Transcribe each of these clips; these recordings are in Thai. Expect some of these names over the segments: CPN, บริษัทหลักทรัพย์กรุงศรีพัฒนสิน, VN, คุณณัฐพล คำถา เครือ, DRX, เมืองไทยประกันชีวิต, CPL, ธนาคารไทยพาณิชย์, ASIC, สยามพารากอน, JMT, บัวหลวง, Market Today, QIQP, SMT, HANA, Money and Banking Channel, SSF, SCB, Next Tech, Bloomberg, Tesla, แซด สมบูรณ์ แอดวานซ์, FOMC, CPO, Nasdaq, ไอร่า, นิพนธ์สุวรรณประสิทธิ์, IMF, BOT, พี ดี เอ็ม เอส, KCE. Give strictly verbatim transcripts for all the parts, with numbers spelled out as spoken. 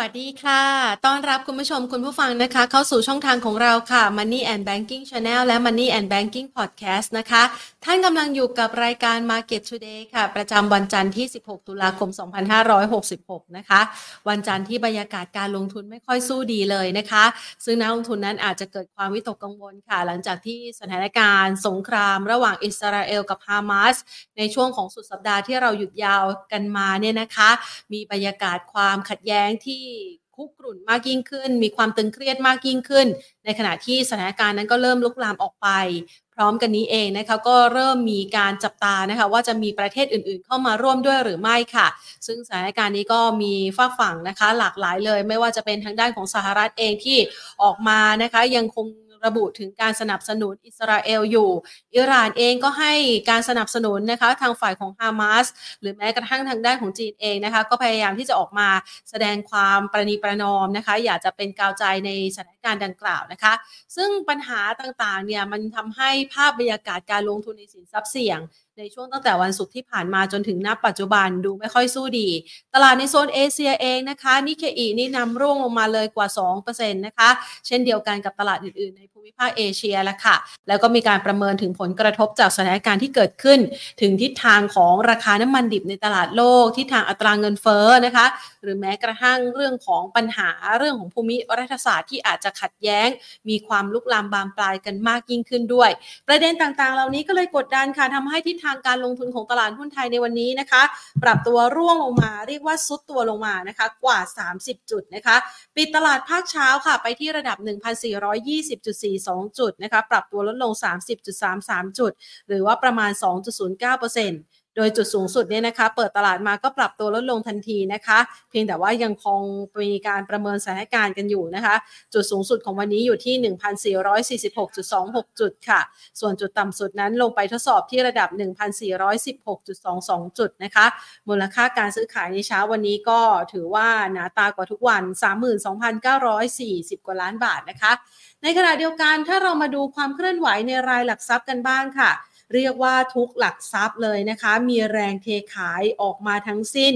สวัสดีค่ะต้อนรับคุณผู้ชมคุณผู้ฟังนะคะเข้าสู่ช่องทางของเราค่ะ Money and Banking Channel และ Money and Banking Podcast นะคะท่านกำลังอยู่กับรายการ Market Today ค่ะประจำวันจันทร์ที่สิบหกตุลาคมสองพันห้าร้อยหกสิบหกนะคะวันจันทร์ที่บรรยากาศการลงทุนไม่ค่อยสู้ดีเลยนะคะซึ่งนักลงทุนนั้นอาจจะเกิดความวิตกกังวลค่ะหลังจากที่สถานการณ์สงครามระหว่างอิสราเอลกับฮามาสในช่วงของสุดสัปดาห์ที่เราหยุดยาวกันมาเนี่ยนะคะมีบรรยากาศความขัดแย้งที่คุกรุ่นมากยิ่งขึ้นมีความตึงเครียดมากยิ่งขึ้นในขณะที่สถานการณ์นั้นก็เริ่มลุกลามออกไปพร้อมกันนี้เองนะคะก็เริ่มมีการจับตานะคะว่าจะมีประเทศอื่นๆเข้ามาร่วมด้วยหรือไม่ค่ะซึ่งสถานการณ์นี้ก็มีฝากฝั่งนะคะหลากหลายเลยไม่ว่าจะเป็นทางด้านของสหรัฐเองที่ออกมานะคะยังคงระบุถึงการสนับสนุนอิสราเอลอยู่อิหร่านเองก็ให้การสนับสนุนนะคะทางฝ่ายของฮามาสหรือแม้กระทั่งทางด้านของจีนเองนะคะก็พยายามที่จะออกมาแสดงความประนีประนอมนะคะอยากจะเป็นกาวใจในสถานการณ์ดังกล่าวนะคะซึ่งปัญหาต่างๆเนี่ยมันทำให้ภาพบรรยากาศการลงทุนในสินทรัพย์เสี่ยงในช่วงตั้งแต่วันศุกร์ที่ผ่านมาจนถึงณปัจจุบันดูไม่ค่อยสู้ดีตลาดในโซนเอเชียเองนะคะนิเคอินี่นำร่วงลงมาเลยกว่า สองเปอร์เซ็นต์ นะคะเช่นเดียวกันกับตลาดอื่นๆในภูมิภาคเอเชียละค่ะแล้วก็มีการประเมินถึงผลกระทบจากสถานการณ์ที่เกิดขึ้นถึงทิศทางของราคาน้ำมันดิบในตลาดโลกทิศทางอัตราเงินเฟ้อนะคะหรือแม้กระทั่งเรื่องของปัญหาเรื่องของภูมิรัฐศาสตร์ที่อาจจะขัดแย้งมีความลุกลามบานปลายกันมากยิ่งขึ้นด้วยประเด็นต่างๆเหล่านี้ก็เลยกดดันค่ะทำให้ทิศทางการลงทุนของตลาดหุ้นไทยในวันนี้นะคะปรับตัวร่วงลงมาเรียกว่าซุดตัวลงมานะคะกว่าสามสิบจุดนะคะปิดตลาดภาคเช้าค่ะไปที่ระดับ หนึ่งพันสี่ร้อยยี่สิบจุดสี่สอง จุดนะคะปรับตัวลดลง สามสิบจุดสามสาม จุดหรือว่าประมาณ สองจุดศูนย์เก้าเปอร์เซ็นต์โดยจุดสูงสุดเนี่ยนะคะเปิดตลาดมาก็ปรับตัวลดลงทันทีนะคะเพียงแต่ว่ายังคงมีการประเมินสถานการณ์กันอยู่นะคะจุดสูงสุดของวันนี้อยู่ที่ หนึ่งพันสี่ร้อยสี่สิบหกจุดสองหก จุดค่ะส่วนจุดต่ำสุดนั้นลงไปทดสอบที่ระดับ หนึ่งพันสี่ร้อยสิบหกจุดสองสอง จุดนะคะมูลค่าการซื้อขายในเช้าวันนี้ก็ถือว่าหนาตากว่าทุกวัน สามหมื่นสองพันเก้าร้อยสี่สิบกว่าล้านบาทนะคะในขณะเดียวกันถ้าเรามาดูความเคลื่อนไหวในรายหลักทรัพย์กันบ้างค่ะเรียกว่าทุกหลักทรัพย์เลยนะคะมีแรงเทขายออกมาทั้งสิ้น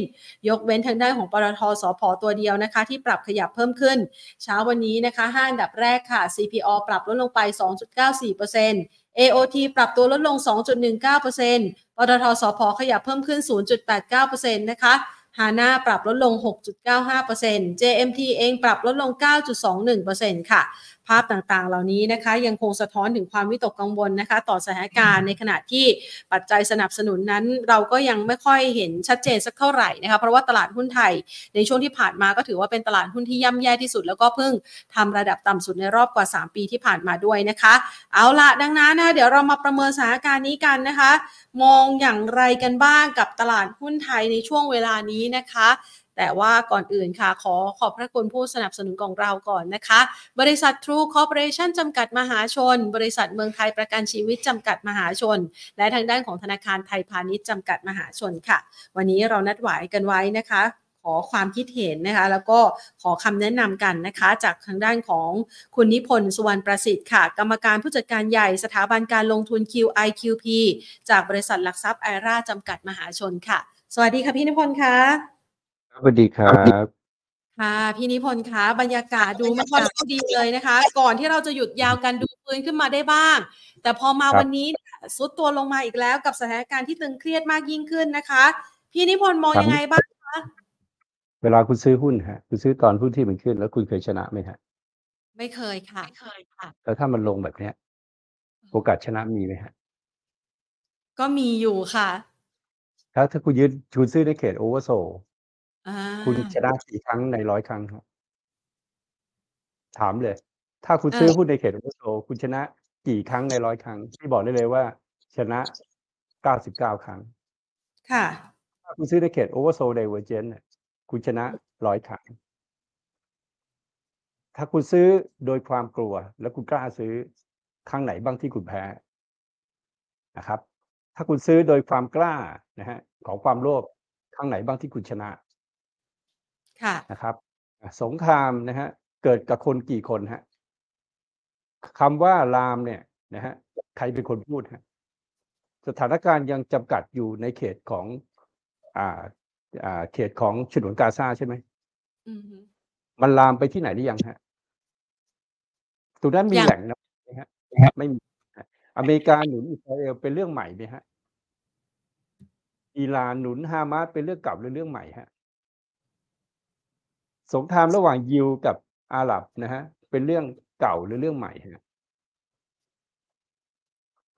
ยกเว้นทางด้านของปตท.สผ.ตัวเดียวนะคะที่ปรับขยับเพิ่มขึ้นเช้าวันนี้นะคะห้าอันดับแรกค่ะ ซี พี โอ ปรับลดลงไป สองจุดเก้าสี่เปอร์เซ็นต์เอ โอ ที ปรับตัวลดลง สองจุดหนึ่งเก้าเปอร์เซ็นต์ ปตท.สผ.ขยับเพิ่มขึ้น ศูนย์จุดแปดเก้าเปอร์เซ็นต์ นะคะ HANA ปรับลดลง หกจุดเก้าห้าเปอร์เซ็นต์ เจ เอ็ม ที เองปรับลดลง เก้าจุดสองหนึ่งเปอร์เซ็นต์ ค่ะภาพต่างๆเหล่านี้นะคะยังคงสะท้อนถึงความวิตกกังวลนะคะต่อสถานการณ์ในขณะที่ปัจจัยสนับสนุนนั้นเราก็ยังไม่ค่อยเห็นชัดเจนสักเท่าไหร่นะคะเพราะว่าตลาดหุ้นไทยในช่วงที่ผ่านมาก็ถือว่าเป็นตลาดหุ้นที่ย่ำแย่ที่สุดแล้วก็เพิ่งทำระดับต่ำสุดในรอบกว่าสามปีที่ผ่านมาด้วยนะคะเอาละดังนั้นนะเดี๋ยวเรามาประเมินสถานการณ์นี้กันนะคะมองอย่างไรกันบ้างกับตลาดหุ้นไทยในช่วงเวลานี้นะคะแต่ว่าก่อนอื่นค่ะขอขอบพระคุณผู้สนับสนุนของเราก่อนนะคะบริษัท True Corporation จำกัดมหาชนบริษัทเมืองไทยประกันชีวิตจำกัดมหาชนและทางด้านของธนาคารไทยพาณิชย์จำกัดมหาชนค่ะวันนี้เรานัดหมายกันไว้นะคะขอความคิดเห็นนะคะแล้วก็ขอคำแนะนำกันนะคะจากทางด้านของคุณนิพนธ์สุวรรณประสิทธิ์ค่ะกรรมการผู้จัดการใหญ่สถาบันการลงทุน คิว ไอ คิว พี จากบริษัทหลักทรัพย์ไอร่าจำกัดมหาชนค่ะสวัสดีค่ะพี่นิพนธ์ค่ะสวัสดีครับค่ะพี่นิพนธ์คะบรรยากาศดูไม่ค่อยดีเลยนะคะก่อนที่เราจะหยุดยาวกันดูฟื้นขึ้นมาได้บ้างแต่พอมาวันนี้ทรุดตัวลงมาอีกแล้วกับสถานการณ์ที่ตึงเครียดมากยิ่งขึ้นนะคะพี่นิพนธ์มองยังไงบ้างคะเวลาคุณซื้อหุ้นฮะคุณซื้อตอนหุ้นที่มันขึ้นแล้วคุณเคยชนะไหมฮะไม่เคยค่ะไม่เคยค่ะแล้วถ้ามันลงแบบเนี้ยโอกาสชนะมีไหมฮะก็มีอยู่ค่ะถ้าถ้าคุณยืนคุณซื้อในเขตโอเวอร์โซคุณชนะกี่ครั้งในร้อยครั้งครับถามเลยถ้าคุณซื้อหุ้นในเขตโอเวอร์โซคุณชนะกี่ครั้งในร้อยครั้งที่บอกได้เลยว่าชนะเก้าสิบเก้าครั้งค่ะถ้าคุณซื้อในเขตโอเวอร์โซไดเวอร์เจนต์คุณชนะร้อยครั้งถ้าคุณซื้อโดยความกลัวแล้วคุณกล้าซื้อครั้งไหนบ้างที่คุณแพ้นะครับถ้าคุณซื้อโดยความกล้านะฮะของความโลภครั้งไหนบ้างที่คุณชนะนะครับสงครามนะฮะเกิดกับคนกี่คนฮะคำว่าลามเนี่ยนะฮะใครเป็นคนพูดฮะสถานการณ์ยังจำกัดอยู่ในเขตของอ่าอ่าเขตของฉนวนกาซาใช่ไหม มันลามไปที่ไหนหรือยังฮะตรงนั้นมีแหล่งนะฮะไม่มีอเมริกาหนุนอิสราเอลเป็นเรื่องใหม่ไหมฮะอิหร่านหนุนฮามาสเป็นเรื่องเก่าหรือเรื่องใหม่ฮะสงครามระหว่างยิวกับอาหรับนะฮะเป็นเรื่องเก่าหรือเรื่องใหม่ฮะ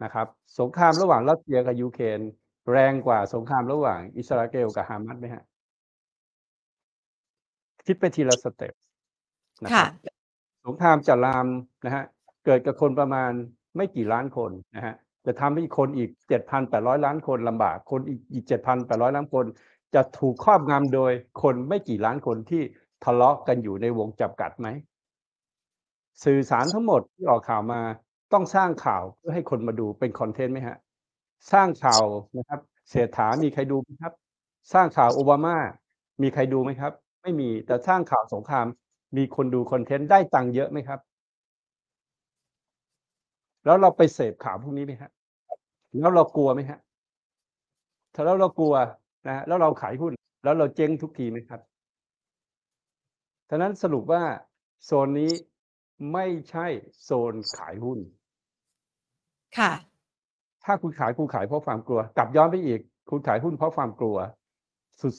นะครับสงครามระหว่างรัสเซียกับยูเครนแรงกว่าสงครามระหว่างอิสราเอลกับฮามาสไหมฮะคิดไปทีละสเต็ปนะครับสงครามจะลามนะฮะเกิดกับคนประมาณไม่กี่ล้านคนนะฮะจะทำให้คนอีก เจ็ดพันแปดร้อย ล้านคนลำบากคนอีก เจ็ดพันแปดร้อย ล้านคนจะถูกครอบงำโดยคนไม่กี่ล้านคนที่ทะเลาะกันอยู่ในวงจำกัดไหมสื่อสารทั้งหมดที่ออกข่าวมาต้องสร้างข่าวเพื่อให้คนมาดูเป็นคอนเทนต์ไหมฮะสร้างข่าวนะครับเศรษฐามีใครดูไหมครับสร้างข่าวโอบามามีใครดูไหมครับไม่มีแต่สร้างข่าวสงครามมีคนดูคอนเทนต์ได้ตังค์เยอะไหมครับแล้วเราไปเสพข่าวพวกนี้ไหมฮะแล้วเรากลัวไหมฮะถ้าแล้วเรากลัวนะแล้วเราขายหุ้นแล้วเราเจ๊งทุกทีไหมครับฉะนั้นสรุปว่าโซนนี้ไม่ใช่โซนขายหุ้นค่ะถ้าคุณขายคุณขายเพราะความกลัวกลับย้อนไปอีกคุณขายหุ้นเพราะความกลัว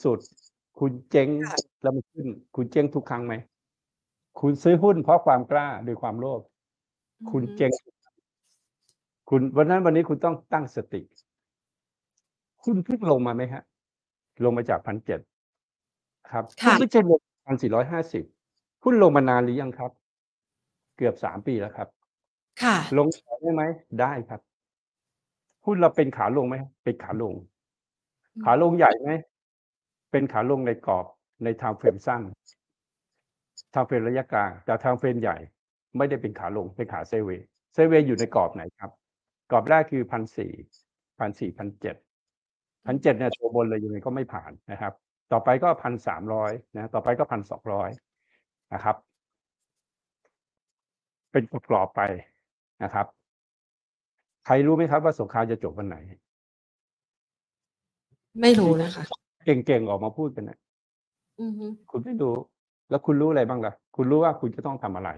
สุดๆคุณเจ๊งแล้วมันขึ้นคุณเจ๊งทุกครั้งไหมคุณซื้อหุ้นเพราะความกล้าหรือความโลภคุณเจ๊งคุณวันนั้นวันนี้คุณต้องตั้งสติคุณเพิ่งลงมาไหมฮะลงมาจาก หนึ่งพันเจ็ดร้อย ครับไม่ใช่ลง หนึ่งพันสี่ร้อยห้าสิบ คุณลงมานานหรือยังครับเกือบสามปีแล้วครับค่ะลงได้ไหมได้ครับหุ้นเราเป็นขาลงไหมเป็นขาลงขาลงใหญ่ไหมเป็นขาลงในกรอบในไทม์เฟรมสั้นไทม์เฟรมระยะกลางแต่ไทม์เฟรมใหญ่ไม่ได้เป็นขาลงเป็นขาไซด์เวย์ไซด์เวย์อยู่ในกรอบไหนครับกรอบแรกคือ หนึ่งพันสี่ร้อย หนึ่งพันสี่ร้อย หนึ่งพันเจ็ดร้อย หนึ่งพันเจ็ดร้อยเนี่ยตัวบนเลยยังไงก็ไม่ผ่านนะครับต่อไปก็ หนึ่งพันสามร้อย นะต่อไปก็ หนึ่งพันสองร้อย นะครับเป็นกรอบไปนะครับใครรู้ไหมครับว่าสงครามจะจบวันไหนไม่รู้นะคะเก่งๆออกมาพูดกันนะอือฮึคุณไม่รู้แล้วคุณรู้อะไรบ้างล่ะคุณรู้ว่าคุณจะต้องทำอะไร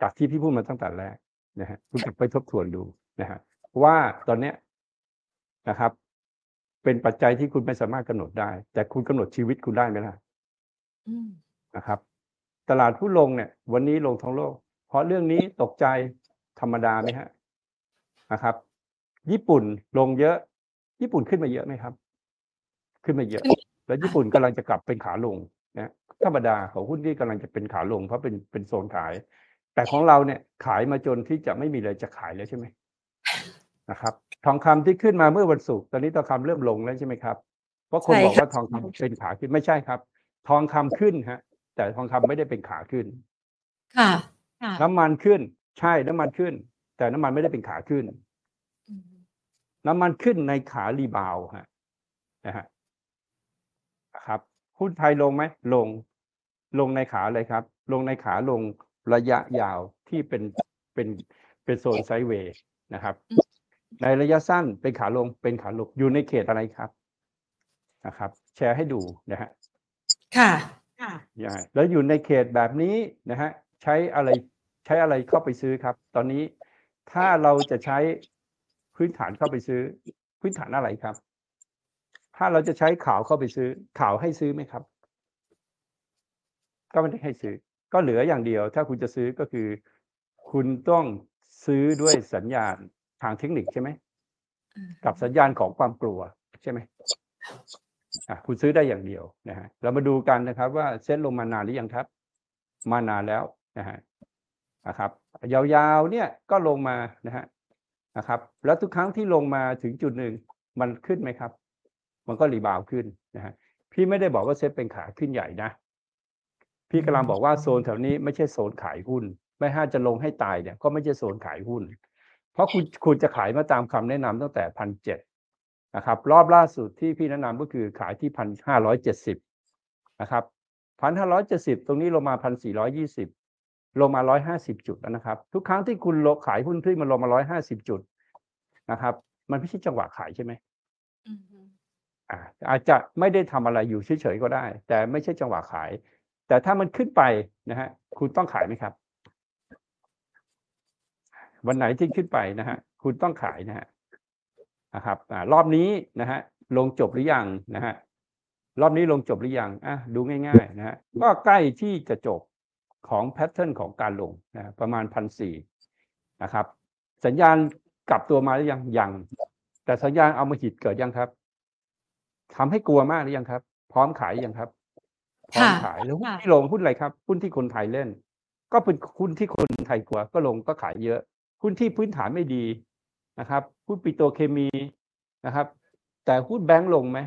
จากที่พี่พูดมาตั้งแต่แรกนะฮะคุณกลับไปทบทวนดูนะฮะว่าตอนเนี้ยนะครับเป็นปัจจัยที่คุณไม่สามารถกำหนดได้แต่คุณกำหนดชีวิตคุณได้ไหมล่ะนะครับตลาดหุ้นลงเนี่ยวันนี้ลงทั้งโลกเพราะเรื่องนี้ตกใจธรรมดาไหมฮะนะครับญี่ปุ่นลงเยอะญี่ปุ่นขึ้นมาเยอะไหมครับขึ้นมาเยอะแล้วญี่ปุ่นกำลังจะกลับเป็นขาลงนะธรรมดาของหุ้นที่กำลังจะเป็นขาลงเพราะเป็นเป็นโซนขายแต่ของเราเนี่ยขายมาจนที่จะไม่มีเลยจะขายแล้วใช่ไหมนะครับทองคำที่ขึ้นมาเมื่อวันศุกร์ตอนนี้ทองคำเริ่มลงแล้วใช่ไหมครับเพราะคนบอกว่าทองคำเป็นขาขึ้นไม่ใช่ครับทองคำขึ้นฮะแต่ทองคำไม่ได้เป็นขาขึ้นค่ะน้ำมันขึ้นใช่น้ำมันขึ้นแต่น้ำมันไม่ได้เป็นขาขึ้นน้ำมันขึ้นในขารีบาวฮะนะฮะครับหุ้นไทยลงไหมลงลงในขาอะไรครับลงในขาลงระยะยาวที่เป็นเป็นเป็นโซนไซด์เวย์นะครับในระยะสั้นเป็นขาลงเป็นขาลงอยู่ในเขตอะไรครับนะครับแชร์ให้ดูนะฮะค่ะค่ะแล้วอยู่ในเขตแบบนี้นะฮะใช้อะไรใช้อะไรเข้าไปซื้อครับตอนนี้ถ้าเราจะใช้พื้นฐานเข้าไปซื้อพื้นฐานอะไรครับถ้าเราจะใช้ข่าวเข้าไปซื้อข่าวให้ซื้อไหมครับก็ไม่ได้ให้ซื้อก็เหลืออย่างเดียวถ้าคุณจะซื้อก็คือคุณต้องซื้อด้วยสัญญาณทางเทคนิคใช่ไหมกับสัญญาณของความกลัวใช่ไหมอ่ะคุณซื้อได้อย่างเดียวนะฮะเรามาดูกันนะครับว่าเซ็ตลงมานานหรือยังครับมานานแล้วนะฮะนะครับยาวๆเนี่ยก็ลงมานะฮะนะครับแล้วทุกครั้งที่ลงมาถึงจุดหนึ่งมันขึ้นไหมครับมันก็รีบาวขึ้นนะฮะพี่ไม่ได้บอกว่าเซ็ตเป็นขาขึ้นใหญ่นะพี่กำลังบอกว่าโซนแถวนี้ไม่ใช่โซนขายหุ้นไม่ห้าจะลงให้ตายเนี่ยก็ไม่ใช่โซนขายหุ้นเพราะคุณคุณจะขายมาตามคำแนะนำตั้งแต่ หนึ่งพันเจ็ดร้อย นะครับรอบล่าสุดที่พี่แนะนำก็คือขายที่ หนึ่งพันห้าร้อยเจ็ดสิบ นะครับ หนึ่งพันห้าร้อยเจ็ดสิบ ตรงนี้ลงมา หนึ่งพันสี่ร้อยยี่สิบ ลงมาหนึ่งร้อยห้าสิบจุดแล้วนะครับทุกครั้งที่คุณขายหุ้นที่มันลงมาหนึ่งร้อยห้าสิบจุดนะครับมันไม่ใช่จังหวะขายใช่ไหมอาจจะไม่ได้ทำอะไรอยู่เฉยๆก็ได้แต่ไม่ใช่จังหวะขาย แต่ถ้ามันขึ้นไปนะฮะคุณต้องขายไหมครับวันไหนที่ขึ้นไปนะฮะคุณต้องขายนะฮะนะครับอ่ารอบนี้นะฮะลงจบหรือยังนะฮะรอบนี้ลงจบหรือยังอ่ะดูง่ายๆนะฮะก็ใกล้ที่จะจบของแพทเทิร์นของการลงนะประมาณ หนึ่งพันสี่ร้อย นะครับสัญญาณกลับตัวมาหรือยังยังแต่สัญญาณเอามาหิดเกิดยังครับทำให้กลัวมากหรือยังครับพร้อมขายยังครับพร้อมขายแล้วหุ้นที่ลงหุ้นอะไรครับหุ้นที่คนไทยเล่นก็เป็นหุ้นที่คนไทยกลัวก็ลงก็ขายเยอะหุ้นที่พื้นฐานไม่ดีนะครับหุ้นปิโตรเคมีนะครับแต่หุ้นแบงก์ลงไหม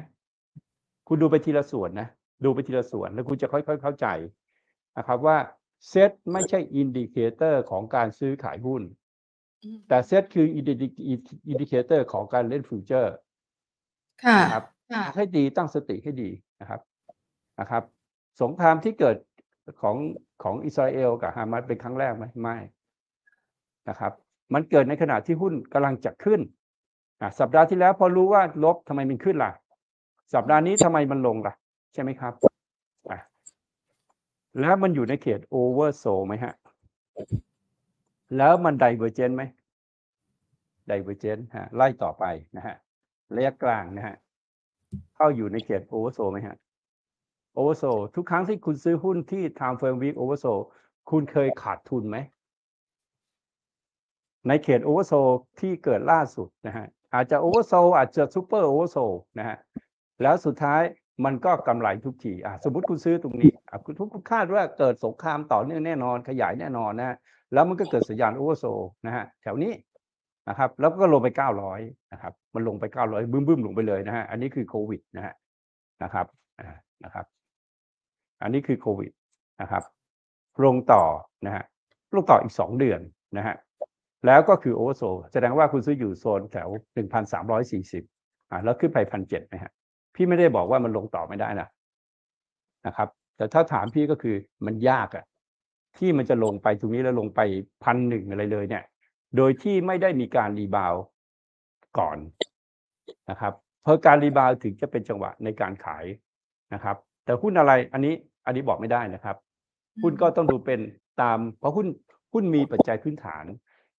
คุณดูไปทีละส่วนนะดูไปทีละส่วนแล้วคุณจะค่อยๆเข้าใจนะครับว่าเซตไม่ใช่อินดิเคเตอร์ของการซื้อขายหุ้นแต่เซตคืออินดิเคเตอร์ของการเล่นฟิวเจอร์ค่ะครับให้ดีตั้งสติให้ดีนะครับนะครับสงครามที่เกิดของของอิสราเอลกับฮามาสเป็นครั้งแรกไหมไม่นะครับมันเกิดในขณะที่หุ้นกำลังจะขึ้นสัปดาห์ที่แล้วพอรู้ว่าลบทำไมมันขึ้นล่ะสัปดาห์นี้ทำไมมันลงล่ะใช่ไหมครับแล้วมันอยู่ในเขตโอเวอร์โซไหมฮะแล้วมันไดเวอร์เจนไหมไดเวอร์เจนฮะไล่ต่อไปนะฮะระยะกลางนะฮะเข้าอยู่ในเขตโอเวอร์โซไหมฮะโอเวอร์โซทุกครั้งที่คุณซื้อหุ้นที่ Time Frame Week Oversold คุณเคยขาดทุนไหมในเขตโอเวอร์โซที่เกิดล่าสุดนะฮะอาจจะโอเวอร์โซอาจจะซูเปอร์โอเวอร์โซนะฮะแล้วสุดท้ายมันก็กำไรทุกทีอ่ะสมมุติคุณซื้อตรงนี้อ่ะคุณทุกคุณคาดว่าเกิดสงครามต่อเนื่องแน่นอนขยายแน่นอนนะแล้วมันก็เกิดสัญญาณโอเวอร์โซนะฮะแถวนี้นะครับแล้วก็ลงไปเก้าร้อยนะครับมันลงไปเก้าร้อยบึ้มๆลงไปเลยนะฮะอันนี้คือโควิดนะฮะนะครับนะครับอันนี้คือโควิดนะครับลงต่อนะฮะลงต่ออีกสองเดือนนะฮะแล้วก็คือโอเวอร์โซแสดงว่าคุณซื้ออยู่โซนแถว หนึ่งพันสามร้อยสี่สิบ อ่ะแล้วขึ้นไป หนึ่งพันเจ็ดร้อย นะฮะพี่ไม่ได้บอกว่ามันลงต่อไม่ได้นะนะครับแต่ถ้าถามพี่ก็คือมันยากอะที่มันจะลงไปตรงนี้แล้วลงไป หนึ่งพันหนึ่งร้อย อะไรเลยเนี่ยโดยที่ไม่ได้มีการรีบาวก่อนนะครับเพราะการรีบาวถึงจะเป็นจังหวะในการขายนะครับแต่หุ้นอะไรอันนี้อันนี้บอกไม่ได้นะครับหุ้นก็ต้องดูเป็นตามเพราะหุ้นหุ้นมีปัจจัยพื้นฐาน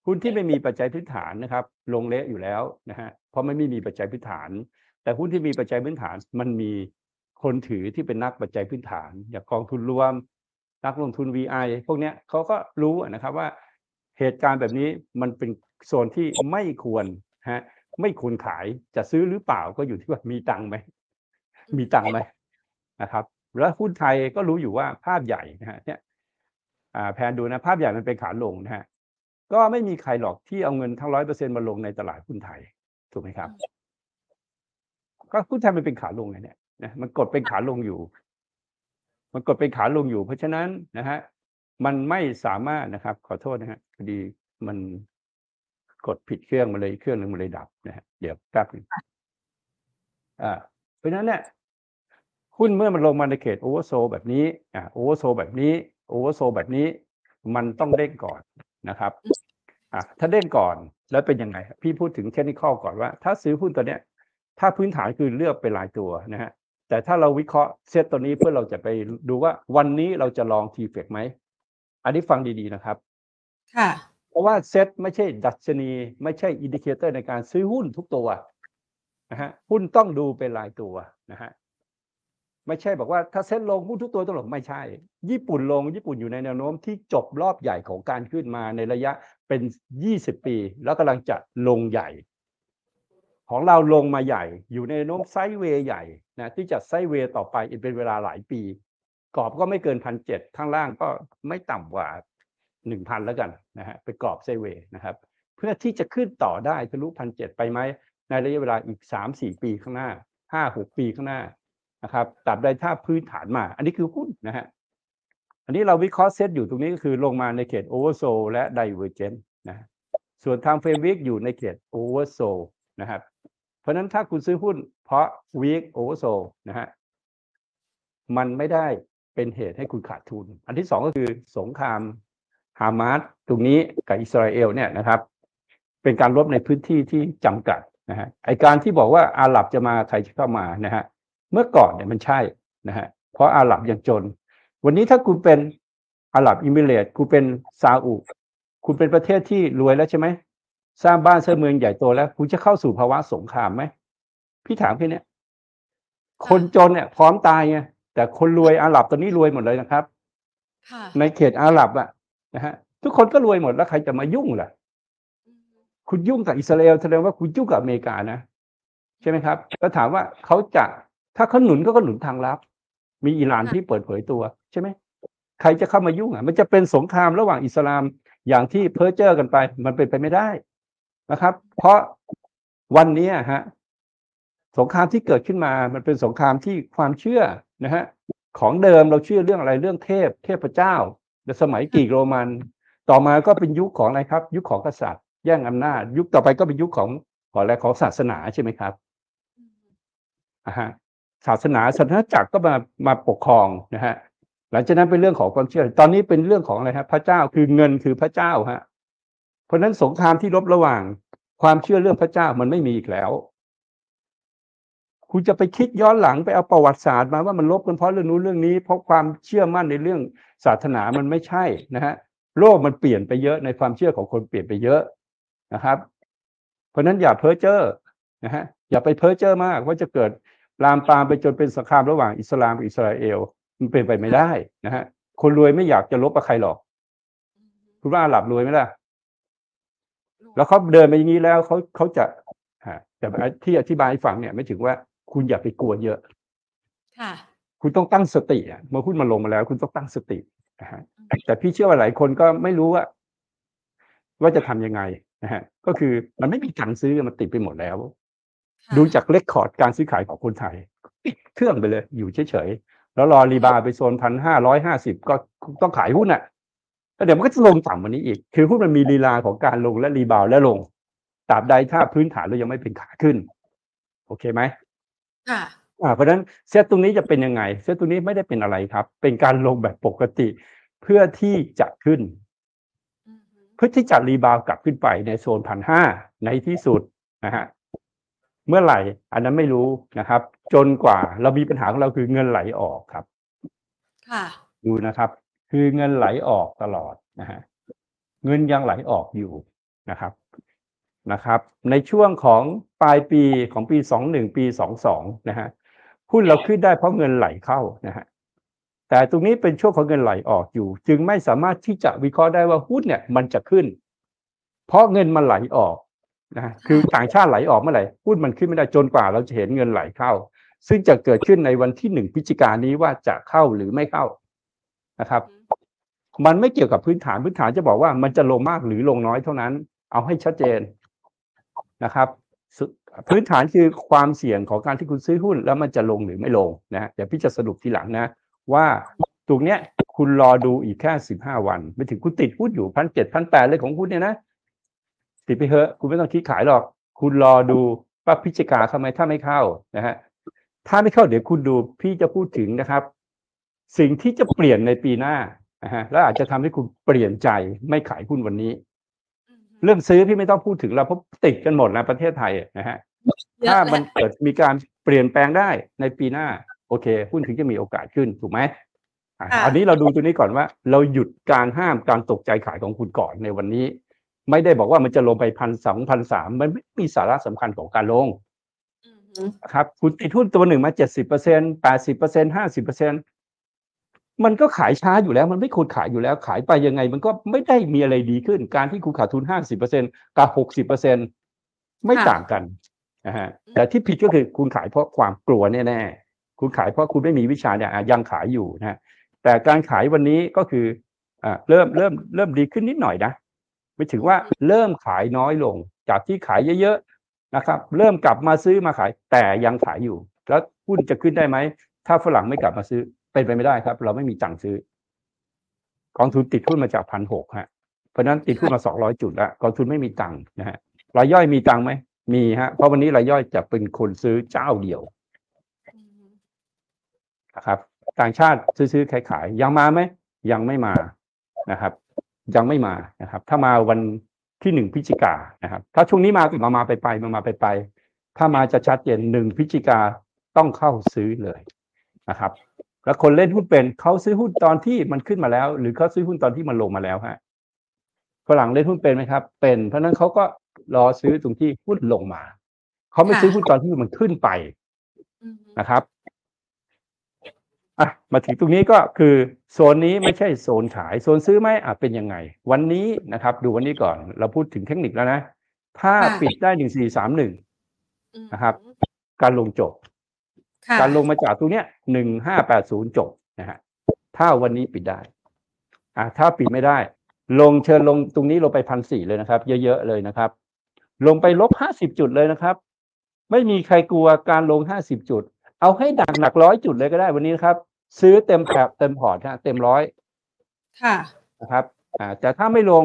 หุ้นที่ไม่มีปัจจัยพื้นฐานนะครับลงเละอยู่แล้วนะฮะเพราะมันไม่มีปัจจัยพื้นฐานแต่หุ้นที่มีปัจจัยพื้นฐานมันมีคนถือที่เป็นนักปัจจัยพื้นฐานอย่างกองทุนรวมนักลงทุน วี ไอ พวกเนี้ยเขาก็รู้นะครับว่าเหตุการณ์แบบนี้มันเป็นโซนที่ไม่ควรฮะไม่ควรขายจะซื้อหรือเปล่าก็อยู่ที่ว่ามีตังค์ไหมมีตังค์ไหมนะครับแล้วหุ้นไทยก็รู้อยู่ว่าภาพใหญ่นะฮะเนี่ยแพนดูนะภาพใหญ่มันเป็นขาลงนะฮะก็ไม่มีใครหรอกที่เอาเงินทั้ง หนึ่งร้อยเปอร์เซ็นต์ มาลงในตลาดหุ้นไทยถูกไหมครับก็หุ้นไทยมันเป็นขาลงไงเนี่ยนะมันกดเป็นขาลงอยู่มันกดเป็นขาลงอยู่เพราะฉะนั้นนะฮะมันไม่สามารถนะครับขอโทษนะฮะพอดีมันกดผิดเครื่องมาเลยเครื่องนึงมันเลยดับนะฮะเดี๋ยวแป๊บนึงอ่าเพราะฉะนั้นเนี่ยหุ้นเมื่อมันลงมาในเขตโอเวอร์โซแบบนี้อ่าโอเวอร์โซแบบนี้โอเวอร์โซแบบนี้มันต้องเด้งก่อนนะครับอ่าถ้าเด้งก่อนแล้วเป็นยังไงพี่พูดถึงเทคนิคอลก่อนว่าถ้าซื้อหุ้นตัวเนี้ยถ้าพื้นฐานคือเลือกเป็นรายตัวนะฮะแต่ถ้าเราวิเคราะห์เซตตัวนี้เพื่อเราจะไปดูว่าวันนี้เราจะลองทีเฟกไหมอันนี้ฟังดีๆนะครับค่ะเพราะว่าเซตไม่ใช่ดัชนีไม่ใช่อินดิเคเตอร์ในการซื้อหุ้นทุกตัวนะฮะหุ้นต้องดูเป็นรายตัวนะฮะไม่ใช่บอกว่าถ้าเซตลงหุ้นทุกตัวต้องลงไม่ใช่ญี่ปุ่นลงญี่ปุ่นอยู่ในแนวโน้มที่จบรอบใหญ่ของการขึ้นมาในระยะเป็นยี่สิบปีแล้วกำลังจะลงใหญ่ของเราลงมาใหญ่อยู่ในโน้มไซด์เวย์ใหญ่นะที่จะไซด์เวย์ต่อไปอีกเป็นเวลาหลายปีกรอบก็ไม่เกิน หนึ่งพันเจ็ดร้อย ข้างล่างก็ไม่ต่ำกว่า หนึ่งพัน แล้วกันนะฮะเป็นกรอบไซด์เวย์นะครับเพื่อที่จะขึ้นต่อได้ทะลุ หนึ่งพันเจ็ดร้อย ไปไหมในระยะเวลาอีก สามถึงสี่ ปีข้างหน้า ห้าถึงหก ปีข้างหน้านะครับตราบใดถ้าพื้นฐานมาอันนี้คือหุ้นนะฮะอันนี้เราวิเคราะห์เซตอยู่ตรงนี้ก็คือลงมาในเขตโอเวอร์โซลและไดเวอร์เจนต์นะส่วนไทม์เฟรมวิคอยู่ในเขตโอเวอร์โซลนะครับเพราะนั้นถ้าคุณซื้อหุ้นเพราะ week oversold นะฮะมันไม่ได้เป็นเหตุให้คุณขาดทุนอันที่สองก็คือสงครามฮามาสตรงนี้กับอิสราเอลเนี่ยนะครับเป็นการรบในพื้นที่ที่จำกัดนะฮะไอการที่บอกว่าอาหรับจะมาใครจะเข้ามานะฮะเมื่อก่อนเนี่ยมันใช่นะฮะเพราะอาหรับยังจน วันนี้ถ้าคุณเป็นอาหรับอิมิเรตส์คุณเป็นซาอุคุณเป็นประเทศที่รวยแล้วใช่ไหมสร้างบ้านสร้างเมืองใหญ่โตแล้วคุณจะเข้าสู่ภาวะสงครามไหมพี่ถามแค่นี้คนจนเนี่ยพร้อมตายไงแต่คนรวยอาหรับตอนนี้รวยหมดเลยนะครับในเขตอาหรับอ่ะนะฮะทุกคนก็รวยหมดแล้วใครจะมายุ่งล่ะคุณยุ่งกับอิสราเอลแสดงว่าคุณยุ่งกับอเมริกานะใช่ไหมครับก็ถามว่าเขาจะถ้าเขาหนุนก็ก็หนุนทางลับมีอิหร่านที่เปิดเผยตัวใช่ไหมใครจะเข้ามายุ่งอ่ะมันจะเป็นสงครามระหว่างอิสลามอย่างที่เพ้อเจ้อกันไปมันเป็นไปไม่ได้นะครับเพราะวันนี้ฮะสงครามที่เกิดขึ้นมามันเป็นสงครามที่ความเชื่อนะฮะของเดิมเราเชื่อเรื่องอะไรเรื่องเทพเทพเจ้าในสมัยกรีกโรมันต่อมาก็เป็นยุคของอะไรครับยุคของกษัตริย์แย่งอำนาจยุคต่อไปก็เป็นยุคของของอะไรของศาสนาใช่ไหมครับอ่าฮะศาสนาศาสนาจักรก็มามาปกครองนะฮะหลังจากนั้นเป็นเรื่องของความเชื่อตอนนี้เป็นเรื่องของอะไรฮะพระเจ้าคือเงินคือพระเจ้าฮะเพราะฉะนั้นสงครามที่รบระหว่างความเชื่อเรื่องพระเจ้ามันไม่มีอีกแล้วคุณจะไปคิดย้อนหลังไปเอาประวัติศาสตร์มาว่ามันลบกันเพราะเรื่องนู้นเรื่องนี้เพราะความเชื่อมั่นในเรื่องศาสนามันไม่ใช่นะฮะโลกมันเปลี่ยนไปเยอะในความเชื่อของคนเปลี่ยนไปเยอะนะครับเพราะฉะนั้นอย่าเพ้อเจ้อนะฮะอย่าไปเพ้อเจ้อมากว่าจะเกิดลามปามไปจนเป็นสงครามระหว่างอิสลามกับอิสราเอลมันเป็นไปไม่ได้นะฮะคนรวยไม่อยากจะลบกับใครหรอกคุณว่าอาหรับรวยไหมล่ะแล้วเขาเดินไปอย่างนี้แล้วเขาเขาจะฮะแต่ที่อธิบายฟังเนี่ยไม่ถึงว่าคุณอย่าไปกลัวเยอะค่ะคุณต้องตั้งสติอ่ะเมื่อหุ้นมันลงมาแล้วคุณต้องตั้งสตินะฮะแต่พี่เชื่อว่าหลายคนก็ไม่รู้ว่าว่าจะทำยังไงนะฮะก็คือมันไม่มีทางซื้อมันติดไปหมดแล้วดูจากเรคคอร์ดการซื้อขายของคนไทยปิดเครื่องไปเลยอยู่เฉยๆแล้วรอรีบาวไปโซน หนึ่งพันห้าร้อยห้าสิบ ก็ต้องขายหุ้นน่ะแล้วเดี๋ยวมันก็จะลงต่ำกว่านี้อีกคือหุ้นมันมีลีลาของการลงและรีบาวและลงตราบใดถ้าพื้นฐานเรายังไม่เป็นขาขึ้นโอเคมั้ยค่ะอ่าเพราะฉะนั้นเซตตรงนี้จะเป็นยังไงเซตตรงนี้ไม่ได้เป็นอะไรครับเป็นการลงแบบปกติเพื่อที่จะขึ้นเพื่อที่จะรีบาวกลับขึ้นไปในโซน หนึ่งพันห้าร้อย ในที่สุดนะฮะเมื่อไหร่อันนั้นไม่รู้นะครับจนกว่าเรามีปัญหาของเราคือเงินไหลออกครับค่ะดูนะครับคือเงินไหลออกตลอดนะฮะเงินยังไหลออกอยู่นะครับนะครับในช่วงของปลายปีของปีสองพันสิบเอ็ดปีสองพันยี่สิบสองนะฮะหุ้นเราขึ้นได้เพราะเงินไหลเข้านะฮะแต่ตรงนี้เป็นช่วงของเงินไหลออกอยู่จึงไม่สามารถที่จะวิเคราะห์ได้ว่าหุ้นเนี่ยมันจะขึ้นเพราะเงินมันไหลออกนะคือต่างชาติไหลออกเมื่อไหร่หุ้นมันขึ้นไม่ได้จนกว่าเราจะเห็นเงินไหลเข้าซึ่งจะเกิดขึ้นในวันที่หนึ่งพฤศจิกายนนี้ว่าจะเข้าหรือไม่เข้านะครับมันไม่เกี่ยวกับพื้นฐานพื้นฐานจะบอกว่ามันจะลงมากหรือลงน้อยเท่านั้นเอาให้ชัดเจนนะครับพื้นฐานคือความเสี่ยงของการที่คุณซื้อหุ้นแล้วมันจะลงหรือไม่ลงนะเดี๋ยวพี่จะสรุปทีหลังนะว่าตรงเนี้ยคุณรอดูอีกแค่สิบห้าวันไม่ถึงคุณติดหุ้นอยู่ หนึ่งพันเจ็ดร้อย หนึ่งพันแปดร้อย เลยของหุ้นเนี่ยนะติดไปเถอะคุณไม่ต้องคิดขายหรอกคุณรอดูว่าพิจารณาเข้าไหมถ้าไม่เข้านะฮะถ้าไม่เข้าเดี๋ยวคุณดูพี่จะพูดถึงนะครับสิ่งที่จะเปลี่ยนในปีหน้านะฮะแล้วอาจจะทำให้คุณเปลี่ยนใจไม่ขายหุ้นวันนี้เรื่องซื้อพี่ไม่ต้องพูดถึงแล้วเพราะติดกันหมดแล้วประเทศไทยนะฮะถ้ามันเกิดมีการเปลี่ยนแปลงได้ในปีหน้าโอเคหุ้นถึงจะมีโอกาสขึ้นถูกไหมอ่ะอันนี้เราดูตัวนี้ก่อนว่าเราหยุดการห้ามการตกใจขายของคุณก่อนในวันนี้ไม่ได้บอกว่ามันจะลงไปพันสองพันสามมันไม่มีสาระสำคัญของการลงนะครับคุณติดหุ้นตัวหนึ่งมา เจ็ดสิบเปอร์เซ็นต์ แปดสิบเปอร์เซ็นต์ ห้าสิบเปอร์เซ็นต์ มันก็ขายช้าอยู่แล้วมันไม่ควรขายอยู่แล้วขายไปยังไงมันก็ไม่ได้มีอะไรดีขึ้นการที่คุณขาดทุน ห้าสิบเปอร์เซ็นต์ กับ หกสิบเปอร์เซ็นต์ ไม่ต่างกันนะฮะแต่ที่ผิดก็คือคุณขายเพราะความกลัวแน่ๆคุณขายเพราะคุณไม่มีวิชาเนี่ยยังขายอยู่นะแต่การขายวันนี้ก็คืออ่าเริ่มเริ่มเริ่มดีขึ้นนิดหน่อยนะไม่ถึงว่าเริ่มขายน้อยลงจากที่ขายเยอะๆนะครับเริ่มกลับมาซื้อมาขายแต่ยังขายอยู่แล้วหุ้นจะขึ้นได้ไหมถ้าฝรั่งไม่กลับมาซื้อเป็นไปไม่ได้ครับเราไม่มีตังค์ซื้อกองทุนติดหุ้นมาจาก หนึ่งพันหกร้อย ฮะเพราะนั้นติดหุ้นมาสองร้อยจุดละกองทุนไม่มีตังค์นะฮะรายย่อยมีตังค์มั้ยมีฮะเพราะวันนี้รายย่อยจะเป็นคนซื้อเจ้าเดียวนะครับต่างชาติซื้อๆขายๆยังมามั้ยยังไม่มานะครับยังไม่มานะครับถ้ามาวันที่หนึ่งพฤศจิกายนนะครับถ้าช่วงนี้มาก็มามาไปไปมามาไปไปถ้ามาจะชัดเจนหนึ่งพฤศจิกายนต้องเข้าซื้อเลยนะครับ แล้วคนเล่นหุ้นเป็นเขาซื้อหุ้นตอนที่มันขึ้นมาแล้วหรือเขาซื้อหุ้นตอนที่มันลงมาแล้วฮะฝรั่งเล่นหุ้นเป็นไหมครับเป็นเพราะนั้นเขาก็รอซื้อตรงที่หุ้นลงมาเขาไม่ซื้อหุ้นตอนที่มันขึ้นไปนะครับอ่ะมาถึงตรงนี้ก็คือโซนนี้ไม่ใช่โซนขายโซนซื้อไหมอ่ะเป็นยังไงวันนี้นะครับดูวันนี้ก่อนเราพูดถึงเทคนิคแล้วนะถ้าปิดได้หนึ่งพันสี่ร้อยสามสิบเอ็ดนะครับการลงจบการลงมาจากตรงเนี้ยหนึ่งพันห้าร้อยแปดสิบจบนะฮะถ้าวันนี้ปิดได้อ่ะถ้าปิดไม่ได้ลงเชิญลงตรงนี้ลงไป หนึ่งพันสี่ร้อย เลยนะครับเยอะๆเลยนะครับลงไปลบห้าสิบจุดเลยนะครับไม่มีใครกลัวการลงห้าสิบจุดเอาให้ดักหนักหนึ่งร้อยจุดเลยก็ได้วันนี้นะครับซื้อเต็มแผบเต็มพอร์ตฮะเต็มหนึ่งร้อยค่ะนะครับอ่าแต่ถ้าไม่ลง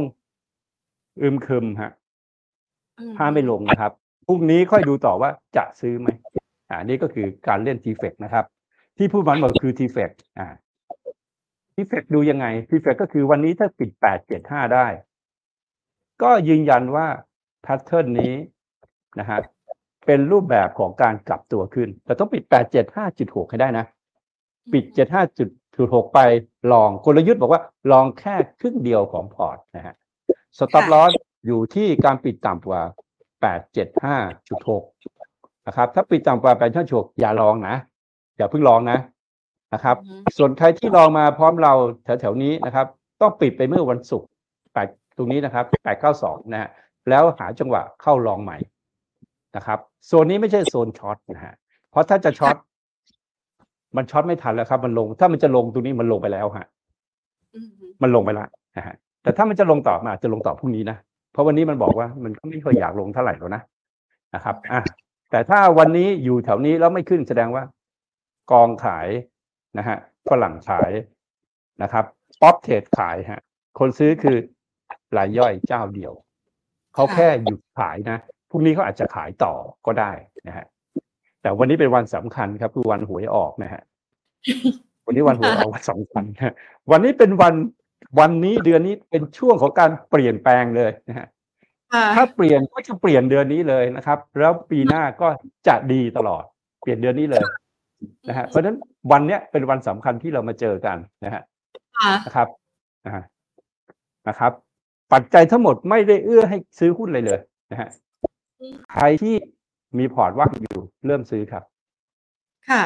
อึมครึมฮะถ้าไม่ลงนะครับพรุ่งนี้ค่อยดูต่อว่าจะซื้อไหมอ่านี่ก็คือการเล่น ที เอฟ อี ซี นะครับที่พูดมันหมดคือ ที เอฟ อี ซี อ่า ที เอฟ อี ซี ดูยังไง ที เอฟ อี ซี ก็คือวันนี้ถ้าปิดแปดเจ็ดห้าได้ก็ยืนยันว่าแพทเทิร์นนี้นะฮะเป็นรูปแบบของการกลับตัวขึ้นแต่ต้องปิด แปดเจ็ดห้าจุดหก ให้ได้นะปิด เจ็ดสิบห้าจุดหก ไปลองกลยุทธ์บอกว่าลองแค่ครึ่งเดียวของพอร์ตนะฮะสต็อปลอสอยู่ที่การปิดต่ำกว่า แปดเจ็ดห้าจุดหก นะครับถ้าปิดต่ำกว่า แปดเจ็ดห้าจุดหก อย่าลองนะอย่าเพิ่งลองนะนะครับส่วนใครที่ลองมาพร้อมเราแถวๆนี้นะครับต้องปิดไปเมื่อวันศุกร์แปดตรงนี้นะครับแปดเก้าสองนะฮะแล้วหาจังหวะเข้าลองใหม่นะครับโซนนี้ไม่ใช่โซนช็อตนะฮะเพราะถ้าจะช็อตมันช็อตไม่ทันแล้วครับมันลงถ้ามันจะลงตรงนี้มันลงไปแล้วฮะมันลงไปแล้วนะฮะแต่ถ้ามันจะลงต่อมาจะลงต่อพรุ่งนี้นะเพราะวันนี้มันบอกว่ามันก็ไม่ค่อยอยากลงเท่าไหร่แล้วนะนะครับอ่ะแต่ถ้าวันนี้อยู่แถวนี้แล้วไม่ขึ้นแสดงว่ากองขายนะฮะฝรั่งขายนะครับป๊อปเทรดขายฮะคนซื้อคือรายย่อยเจ้าเดียวเขาแค่หยุดขายนะพรุ่งนี้เขาอาจจะขายต่อก็ได้นะฮะแต่วันนี้เป็นวันสำคัญครับคือวันหวยออกนะฮะวันนี้วันหวยออกวันสำคัญฮะวันนี้เป็นวันวันนี้เดือนนี้เป็นช่วงของการเปลี่ยนแปลงเลยนะฮะถ้าเปลี่ยนก็จะเปลี่ยนเดือนนี้เลยนะครับแล้วปีหน้าก็จะดีตลอดเปลี่ยนเดือนนี้เลยนะฮะเพราะฉะนั้นวันเนี้ยเป็นวันสำคัญที่เรามาเจอกันนะฮะนะครับนะครับปัจจัยทั้งหมดไม่ได้เอื้อให้ซื้อหุ้นเลยเลยนะฮะใครที่มีพอร์ตว่างอยู่เริ่มซื้อครับค่ะ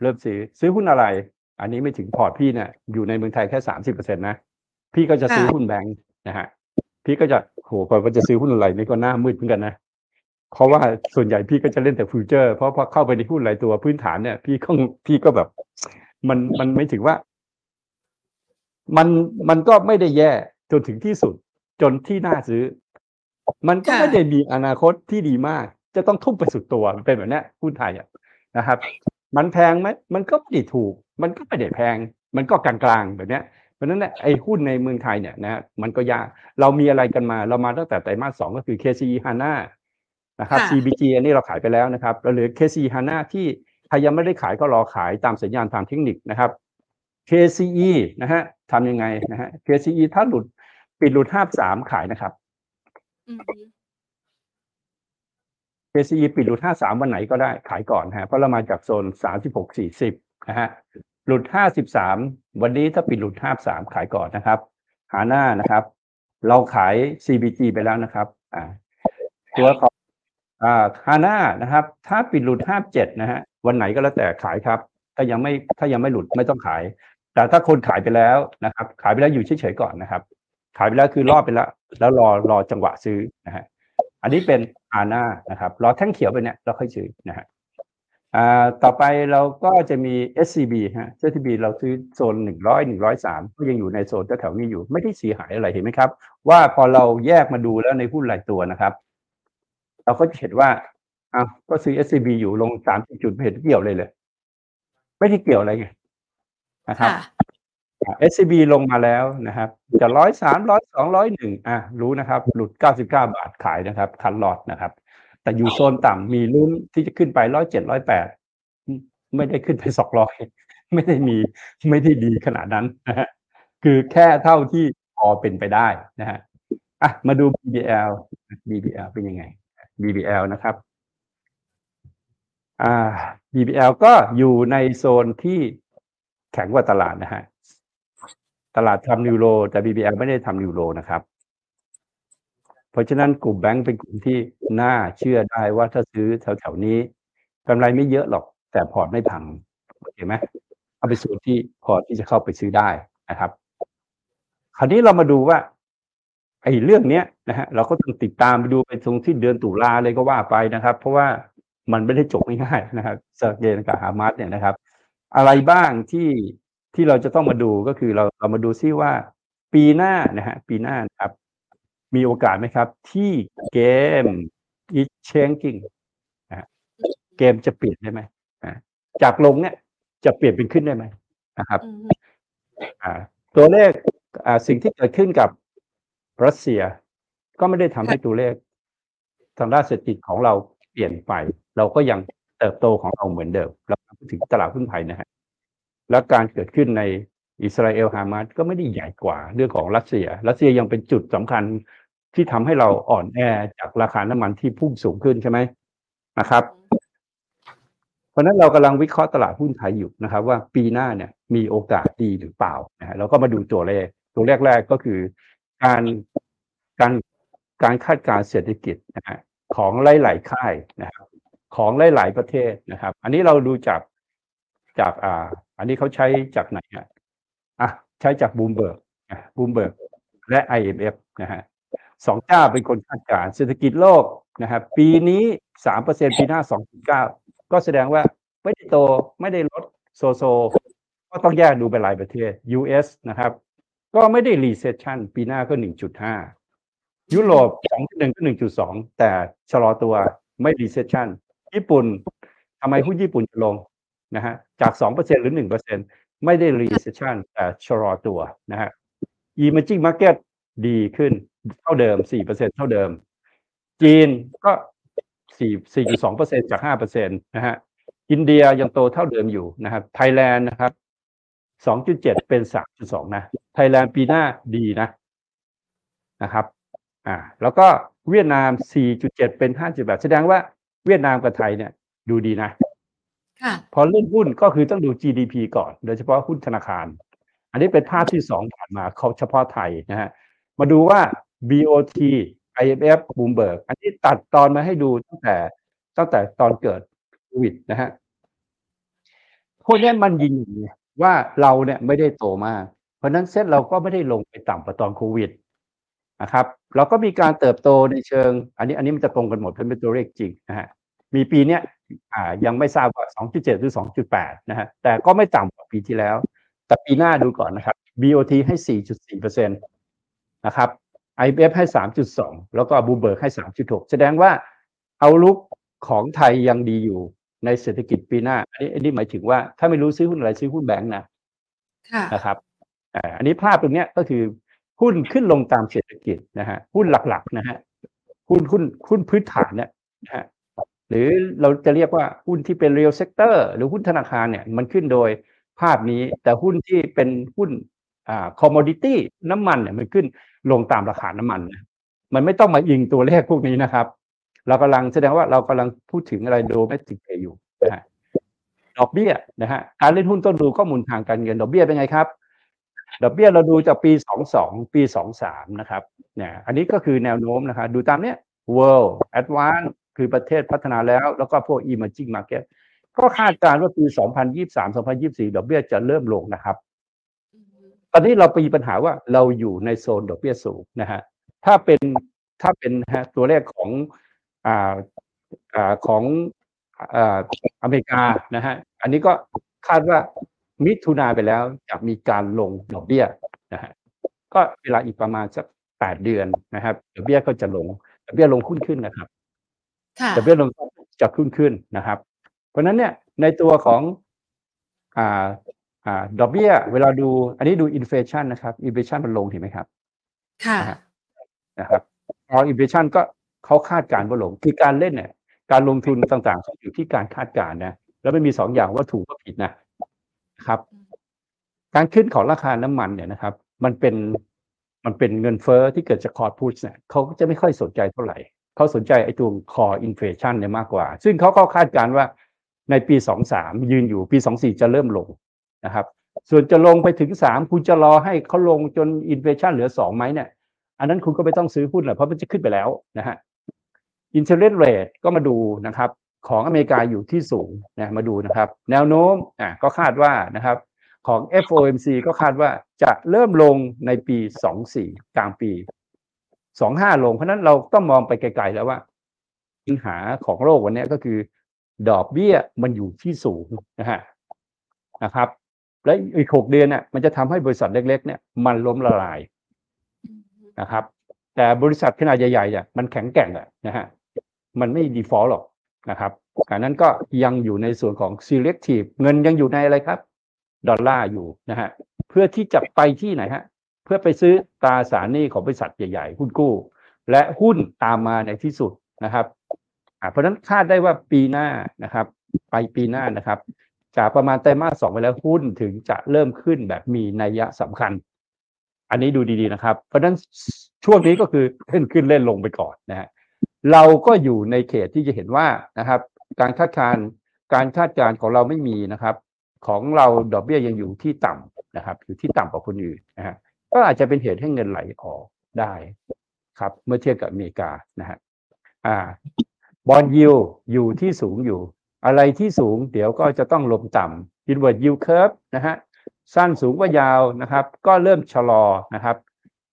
เริ่มซื้อซื้อหุ้นอะไรอันนี้ไม่ถึงพอร์ตพี่เนี่ยอยู่ในเมืองไทยแค่ สามสิบเปอร์เซ็นต์ นะพี่ก็จะซื้อหุ้นแบงค์นะฮะพี่ก็จะโหพอว่าจะซื้อหุ้นอะไรนี่ก็หน้ามืดเหมือนกันนะเพราะว่าส่วนใหญ่พี่ก็จะเล่นแต่ฟิวเจอร์เพราะพอเข้าไปในหุ้นหลายตัวพื้นฐานเนี่ยพี่ก็พี่ก็แบบมันมันไม่ถึงว่ามันมันก็ไม่ได้แย่จนถึงที่สุดจนที่น่าซื้อมันก็ไม่ได้มีอนาคตที่ดีมากจะต้องทุ่มไปสุดตัวเป็นแบบนี้หุ้นไทยอ่ะนะครับมันแพงไหมมันก็ไม่ได้ถูกมันก็ไม่ได้แพงมันก็กลางๆแบบนี้เพราะฉะนั้นเนี่ยไอ้หุ้นในเมืองไทยเนี่ยนะมันก็ยากเรามีอะไรกันมาเรามาตั้งแต่ไตรมาสสองก็คือ เค ซี อี HANA นะครับ ซี บี จี อันนี้เราขายไปแล้วนะครับแล้วเหลือ เค ซี อี HANA ที่ใครยังไม่ได้ขายก็รอขายตามสัญญาณทางเทคนิคนะครับ เค ซี อี นะฮะทำยังไงนะฮะ เค ซี อี ถ้าหลุดปิดหลุดห้าสิบสามขายนะครับเค ซี อี ปิดหลุดห้าสิบสามวันไหนก็ได้ขายก่อนฮะเพราะเรามาจากโซนสามสิบหก สี่สิบนะฮะหลุดห้าสิบสามวันนี้ถ้าปิดหลุดห้าสิบสามขายก่อนนะครับหาหน้านะครับเราขาย ซี บี จี ไปแล้วนะครับอ่าตัวของอ่าหาหน้านะครับถ้าปิดหลุดห้าสิบเจ็ดนะฮะวันไหนก็แล้วแต่ขายครับถ้ายังไม่ถ้ายังไม่หลุดไม่ต้องขายแต่ถ้าคนขายไปแล้วนะครับขายไปแล้วอยู่เฉยๆก่อนนะครับขายไปแล้วคือรอบไปแล้วแล้วรอรอจังหวะซื้อนะฮะอันนี้เป็นอาน่านะครับรอแท่งเขียวไปเนี่ยเราค่อยซื้อนะฮะอ่าต่อไปเราก็จะมี เอส ซี บี ฮะ เอส ซี บี เราซื้อโซนหนึ่งร้อย หนึ่งร้อยสามก็ยังอยู่ในโซนแถวๆนี้อยู่ไม่ได้เสียหายอะไรเห็นไหมครับว่าพอเราแยกมาดูแล้วในหุ้นหลายตัวนะครับเราก็จะเห็นว่าอ้าวก็ซื้อ เอส ซี บี อยู่ลงสามสิบจุดไม่เห็นเกี่ยวเลยเลยไม่ได้เกี่ยวอะไรไงนะครับเอส ซี บี ลงมาแล้วนะครับจะหนึ่งร้อยสาม หนึ่งร้อยสอง หนึ่งร้อยหนึ่งอ่ะรู้นะครับหลุดเก้าสิบเก้าบาทขายนะครับคันลอดนะครับแต่อยู่โซนต่ำมีลุ้นที่จะขึ้นไปหนึ่งร้อยเจ็ด หนึ่งร้อยแปดไม่ได้ขึ้นไปสองร้อยไม่ได้มีไม่ได้ดีขนาดนั้นนะฮะคือแค่เท่าที่พอเป็นไปได้นะฮะอ่ะมาดู บี บี แอล บี บี แอล เป็นยังไง บี บี แอล นะครับอ่า บี บี แอล ก็อยู่ในโซนที่ แข็งกว่าตลาดนะฮะตลาดทำนิวโรแต่ บี บี แอล ไม่ได้ทำนิวโรนะครับเพราะฉะนั้นกลุ่มแบงก์เป็นกลุ่มที่น่าเชื่อได้ว่าถ้าซื้อแถวๆนี้กำไรไม่เยอะหรอกแต่พอร์ตไม่พังเห็นไหมเอาไปสู่ที่พอร์ตที่จะเข้าไปซื้อได้นะครับคราวนี้เรามาดูว่าไอ้เรื่องเนี้ยนะฮะเราก็ต้องติดตามไปดูไปตรงที่เดือนตุลาเลยก็ว่าไปนะครับเพราะว่ามันไม่ได้จบง่ายๆนะครับเซอร์เกย์กับฮามาสเนี่ยนะครับอะไรบ้างที่ที่เราจะต้องมาดูก็คือเราเรามาดูซิว่าปีหน้านะฮะปีหน้านะครับมีโอกาสไหมครับที่เกม exchange นะเกมจะเปลี่ยนได้ไหมนะจากลงเนี่ยจะเปลี่ยนเป็นขึ้นได้ไหมนะครับอ่าตัวเลขอ่าสิ่งที่เกิดขึ้นกับรัสเซียก็ไม่ได้ทำให้ตัวเลขทางด้านเศรษฐกิจของเราเปลี่ยนไปเราก็ยังเติบโตของเราเหมือนเดิมเราพูดถึงตลาดหุ้นไทยนะฮะและการเกิดขึ้นในอิสราเอลฮามาสก็ไม่ได้ใหญ่กว่าเรื่องของรัสเซียรัสเซียยังเป็นจุดสำคัญที่ทำให้เราอ่อนแอจากราคาน้ำมันที่พุ่งสูงขึ้นใช่ไหมนะครับเพราะนั้นเรากำลังวิเคราะห์ตลาดหุ้นไทยอยู่นะครับว่าปีหน้าเนี่ยมีโอกาสดีหรือเปล่านะเราก็มาดูตัวเลขตัวเลขแรกก็คือการการการคาดการณ์เศรษฐกิจนะฮะของหลายๆค่ายนะครับของหลายๆประเทศนะครับอันนี้เราดูจากจากอ่าอันนี้เขาใช้จากไหนฮะอ่ะใช้จาก Bloomberg นะ Bloomberg และ ไอ เอ็ม เอฟ นะฮะสองเจ้าเป็นคนคาดการณ์เศรษฐกิจโลกนะครับปีนี้ สามเปอร์เซ็นต์ ปีหน้า สองจุดเก้า ก็แสดงว่าไม่ได้โตไม่ได้ลดโซโซก็ต้องแยกดูไปหลายประเทศ ยู เอส นะครับก็ไม่ได้ recession ปีหน้าก็ หนึ่งจุดห้า ยุโรป สองจุดหนึ่ง ก็ หนึ่งจุดสอง แต่ชะลอตัวไม่ recession ญี่ปุ่นทำไมหุ้นญี่ปุ่นจะลงนะฮะจาก สองเปอร์เซ็นต์ หรือ หนึ่งเปอร์เซ็นต์ ไม่ได้ recession แต่ชะลอตัวนะฮะ emerging market ดีขึ้นเท่าเดิม สี่เปอร์เซ็นต์ เท่าเดิมจีนก็ สี่จุดสองเปอร์เซ็นต์ จาก ห้าเปอร์เซ็นต์ นะฮะอินเดียยังโตเท่าเดิมอยู่นะครับไทยแลนด์นะครับสองจุดเจ็ด เป็น สามจุดสอง นะไทยแลนด์ปีหน้าดีนะนะครับอ่าแล้วก็เวียดนาม สี่จุดเจ็ด เป็น ห้าจุดแปด แสดงว่าเวียดนามกับไทยเนี่ยดูดีนะค่ะพอเรื่องหุ้นก็คือต้องดู จี ดี พี ก่อนโดยเฉพาะหุ้นธนาคารอันนี้เป็นภาพที่สองผ่านมาเขาเฉพาะไทยนะฮะมาดูว่า บี โอ ที ไอ เอ็ม เอฟ Bloomberg อันนี้ตัดตอนมาให้ดูตั้งแต่ตั้งแต่ตอนเกิดโควิดนะฮะพวกนี้มันยิงว่าเราเนี่ยไม่ได้โตมากเพราะนั้นเซ็ตเราก็ไม่ได้ลงไปต่ำกว่าตอนโควิดนะครับเราก็มีการเติบโตในเชิงอันนี้อันนี้มันจะตรงกันหมดเป็นตัวเลขจริงนะฮะมีปีเนี้ยอ่ายังไม่ทราบว่า สองจุดเจ็ด หรือ สองจุดแปด นะฮะแต่ก็ไม่ต่ำกว่าปีที่แล้วแต่ปีหน้าดูก่อนนะครับ บี โอ ที ให้ สี่จุดสี่เปอร์เซ็นต์ นะครับ ไอ เอ็ม เอฟ ให้ สามจุดสอง แล้วก็ Bloomberg ให้ สามจุดหก แสดงว่าเอาลุกของไทยยังดีอยู่ในเศรษฐกิจปีหน้าอันนี้อันนี้หมายถึงว่าถ้าไม่รู้ซื้อหุ้นอะไรซื้อหุ้นแบงค์นะนะครับอันนี้ภาพตรงเนี้ยก็คือหุ้นขึ้นลงตามเศรษฐกิจนะฮะหุ้นหลักๆนะฮะหุ้นหุ้นหุ้นพื้นฐานเนี่ยนะฮะหรือเราจะเรียกว่าหุ้นที่เป็น real sector หรือหุ้นธนาคารเนี่ยมันขึ้นโดยภาพนี้แต่หุ้นที่เป็นหุ้นอ่า commodity น้ำมันเนี่ยมันขึ้นลงตามราคาน้ำมันนะมันไม่ต้องมาอิงตัวเลขพวกนี้นะครับเรากำลังแสดงว่าเรากำลังพูดถึงอะไรโดเมสติกอยู่นะฮะดอกเบี้ยนะฮะการเล่นหุ้นต้องดูข้อมูลทางการเงินดอกเบี้ยเป็นไงครับดอกเบี้ยเราดูจากปีสองพันยี่สิบสองปีสองพันยี่สิบสามนะครับเนี่ยอันนี้ก็คือแนวโน้มนะครับดูตามเนี้ย World Advanced คือประเทศพัฒนาแล้วแล้วก็พวก Emerging Market ก็คาดการณ์ว่าปีสองพันยี่สิบสาม สองพันยี่สิบสี่ดอกเบี้ยจะเริ่มลงนะครับตอนนี้เรามีปัญหาว่าเราอยู่ในโซนดอกเบี้ยสูงนะฮะถ้าเป็นถ้าเป็นฮะตัวเลขของอ่าอ่าของอ่าอเมริกานะฮะอันนี้ก็คาดว่ามิถุนาไปแล้วจะมีการลงดอกเบี้ยนะฮะก็เวลาอีกประมาณสักแปดเดือนนะครับดอกเบี้ยก็จะลงดอกเบี้ยลงขึ้นขึ้นนะครับดอกเบี้ยลงจะขึ้นขึ้นนะครับเพราะนั้นเนี่ยในตัวของอ่าอ่าดอกเบี้ยเวลาดูอันนี้ดูอินเฟลชันนะครับอินเฟลชันมันลงเห็นไหมครับค่ะนะครับพออินเฟลชันก็เขาคาดการณ์ว่าลงคือการเล่นเนี่ยการลงทุนต่างๆอยู่ที่การคาดการณ์นะแล้วไม่มีสองอย่างว่าถูกว่าผิดนะครับการขึ้นของราคาน้ำมันเนี่ยนะครับมันเป็นมันเป็นเงินเฟ้อที่เกิดจากคอร์พุชเนี่ยเขาจะไม่ค่อยสนใจเท่าไหร่เขาสนใจไอ้ตัวคออินเฟลชันเนี่ยมากกว่าซึ่งเขาก็คาดการณ์ว่าในปีสองสามยืนอยู่ปีสองสี่จะเริ่มลงนะครับ ส่วนจะลงไปถึงสามคุณจะรอให้เขาลงจนอินเฟชั่นเหลือสองไหมเนี่ยอันนั้นคุณก็ไม่ต้องซื้อหุ้นหรอกเพราะมันจะขึ้นไปแล้วนะฮะอินเทอร์เน็ตเรทก็มาดูนะครับของอเมริกาอยู่ที่สูงนะมาดูนะครับแนวโน้มอ่ะก็คาดว่านะครับของ เอฟ โอ เอ็ม ซี ก็คาดว่าจะเริ่มลงในปีสองพันยี่สิบสี่กลางปีสองพันห้าลงเพราะนั้นเราต้องมองไปไกลๆแล้วว่าปัญหาของโลกวันนี้ก็คือดอกเบี้ยมันอยู่ที่สูงนะฮะนะครับและอีกหกเดือนน่ะมันจะทำให้บริษัทเล็กๆเนี่ยมันล้มละลายนะครับแต่บริษัทขนาดใหญ่ๆเนี่ยมันแข็งแกร่งอ่ะนะฮะมันไม่ดีฟอลต์หรอกนะครับการนั้นก็ยังอยู่ในส่วนของ selective เงินยังอยู่ในอะไรครับดอลลาร์อยู่นะฮะเพื่อที่จะไปที่ไหนฮะเพื่อไปซื้อตราสารหนี้ของบริษัทใหญ่ๆหุ้นกู้และหุ้นตามมาในที่สุดนะครับเพราะฉะนั้นคาดได้ว่าปีหน้านะครับไปปีหน้านะครับจากประมาณไตรมาสสองไปแล้วหุ้นถึงจะเริ่มขึ้นแบบมีนัยสำคัญอันนี้ดูดีๆนะครับเพราะฉะนั้นช่วงนี้ก็คือเล่นขึ้นเล่นลงไปก่อนนะฮะเราก็อยู่ในเขตที่จะเห็นว่านะครับการคาดการณ์การคาดการณ์ของเราไม่มีนะครับของเราดอกเบี้ยยังอยู่ที่ต่ำนะครับอยู่ที่ต่ำกว่าคนอื่นนะฮะก็อาจจะเป็นเหตุให้เงินไหลออกได้ครับเมื่อเทียบกับอเมริกานะฮะอ่าบอนด์ยิลด์อยู่ที่สูงอยู่อะไรที่สูงเดี๋ยวก็จะต้องลงต่ำ Inverted Yield Curve นะฮะสั้นสูงกว่ายาวนะครับก็เริ่มชะลอนะครับ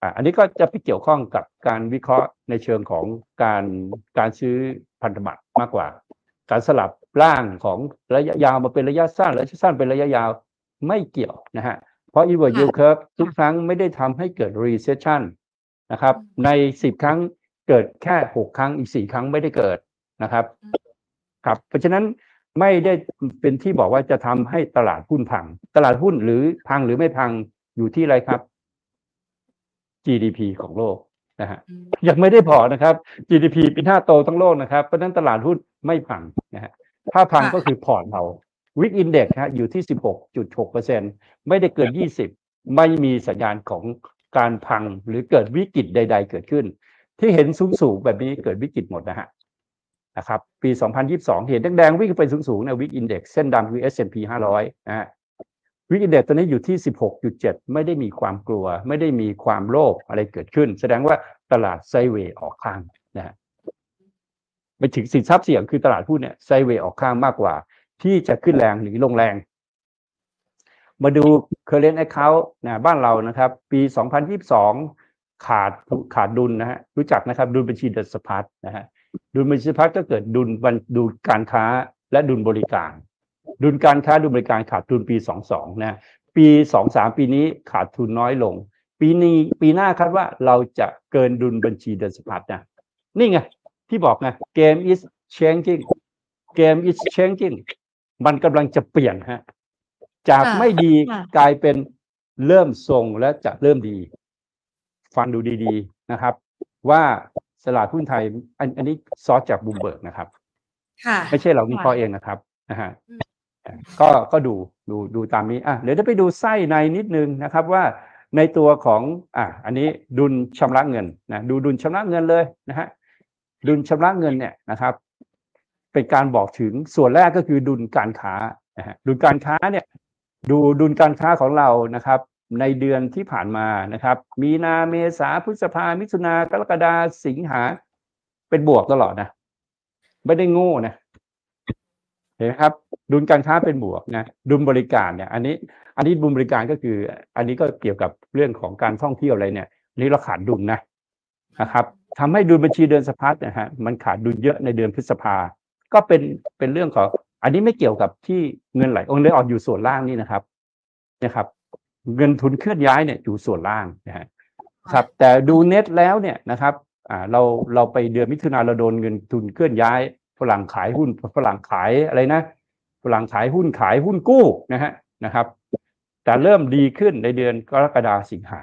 อ่าอันนี้ก็จะไปเกี่ยวข้องกับการวิเคราะห์ในเชิงของการการซื้อพันธบัตรมากกว่าการสลับร่างของระยะยาวมาเป็นระยะสั้นระยะสั้นเป็นระยะยาวไม่เกี่ยวนะฮะเพราะ Inverted Yield Curve ทุกครั้งไม่ได้ทำให้เกิด Recession นะครับในสิบครั้งเกิดแค่หกครั้งอีกสี่ครั้งไม่ได้เกิดนะครับครับเพราะฉะนั้นไม่ได้เป็นที่บอกว่าจะทำให้ตลาดหุ้นพังตลาดหุ้นหรือพังหรือไม่พังอยู่ที่อะไรครับ จี ดี พี ของโลกนะฮะยังไม่ได้พอนะครับ จี ดี พี ปีหน้าโตทั้งโลกนะครับเพราะฉะนั้นตลาดหุ้นไม่พังนะฮะถ้าพังก็คือพอร์ตเรา Week Index ฮะอยู่ที่ สิบหกจุดหกเปอร์เซ็นต์ ไม่ได้เกินยี่สิบไม่มีสัญญาณของการพังหรือเกิดวิกฤตใดๆเกิดขึ้นที่เห็นสูงๆแบบนี้เกิดวิกฤตหมดนะฮะนะครับปีสองพันยี่สิบสองเห็นแดงๆวิ่งไปสูงๆใน Week Index เส้นดำคือ เอส แอนด์ พี ห้าร้อยนะฮะ Week Index ตอนนี้อยู่ที่ สิบหกจุดเจ็ด ไม่ได้มีความกลัวไม่ได้มีความโลภอะไรเกิดขึ้นแสดงว่าตลาดไซด์เวย์ออกข้างนะฮะไปถึงสินทรัพย์เสี่ยงคือตลาดหุ้นเนี่ยไซด์เวย์ออกข้างมากกว่าที่จะขึ้นแรงหรือลงแรงมาดู Current Account นะบ้านเรานะครับปีสองพันยี่สิบสองขาดขาดดุลนะฮะรู้จักนะครับดุลบัญชีเดินสะพัดนะฮะดุลบัญชีพักก็เกิดดุลดุลการค้าและดุลบริการดุลการค้าดุลบริการขาดทุนปีสองพันยี่สิบสองนะปี สองถึงสาม ปีนี้ขาดทุนน้อยลงปีนี้ปีหน้าคาดว่าเราจะเกินดุลบัญชีเดินสะพัดนะนี่ไงที่บอกไง Game is changing Game is changing มันกำลังจะเปลี่ยนฮะจากไม่ดีกลายเป็นเริ่มทรงและจะเริ่มดีฟังดูดีๆนะครับว่าตลาดหุ้นไทยอันอันนี้ซอสจาก Bloomberg นะครับค่ะไม่ใช่เราวิเคราะห์เองนะครับนะฮะก็ก็ดูดูดูตามนี้อ่ะเดี๋ยวจะไปดูไส้ในนิดนึงนะครับว่าในตัวของอ่ะอันนี้ดุลชำระเงินนะดูดุลชำระเงินเลยนะฮะดุลชำระเงินเนี่ยนะครับเป็นการบอกถึงส่วนแรกก็คือดุลการค้านะฮะดุลการค้าเนี่ยดูดุลการค้าของเรานะครับในเดือนที่ผ่านมานะครับมีนาเมษาพฤษภามิถุนากรกฎาสิงหาเป็นบวกตลอดนะไม่ได้โง่นะเห็นไหมครับดุลการค้าเป็นบวกนะดุลบริการเนี่ยอันนี้อันนี้ดุลบริการก็คืออันนี้ก็เกี่ยวกับเรื่องของการท่องเที่ยวอะไรเนี่ยนี่เราขาดดุลนะนะครับทำให้ดุลบัญชีเดินสะพัดนะฮะมันขาดดุลเยอะในเดือนพฤษภาก็เป็นเป็นเรื่องของอันนี้ไม่เกี่ยวกับที่เงินไหลออกเลยออกอยู่ส่วนล่างนี่นะครับนะครับเงินทุนเคลื่อนย้ายเนี่ยอยู่ส่วนล่างนะฮะครับแต่ดูเน็ตแล้วเนี่ยนะครับอ่าเราเราไปเดือนมิถุนายนเราโดนเงินทุนเคลื่อนย้ายฝรั่งขายหุ้นฝรั่งขายอะไรนะฝรั่งขายหุ้นขายหุ้นกู้นะฮะนะครับแต่เริ่มดีขึ้นในเดือนกรกฎาคมสิงหา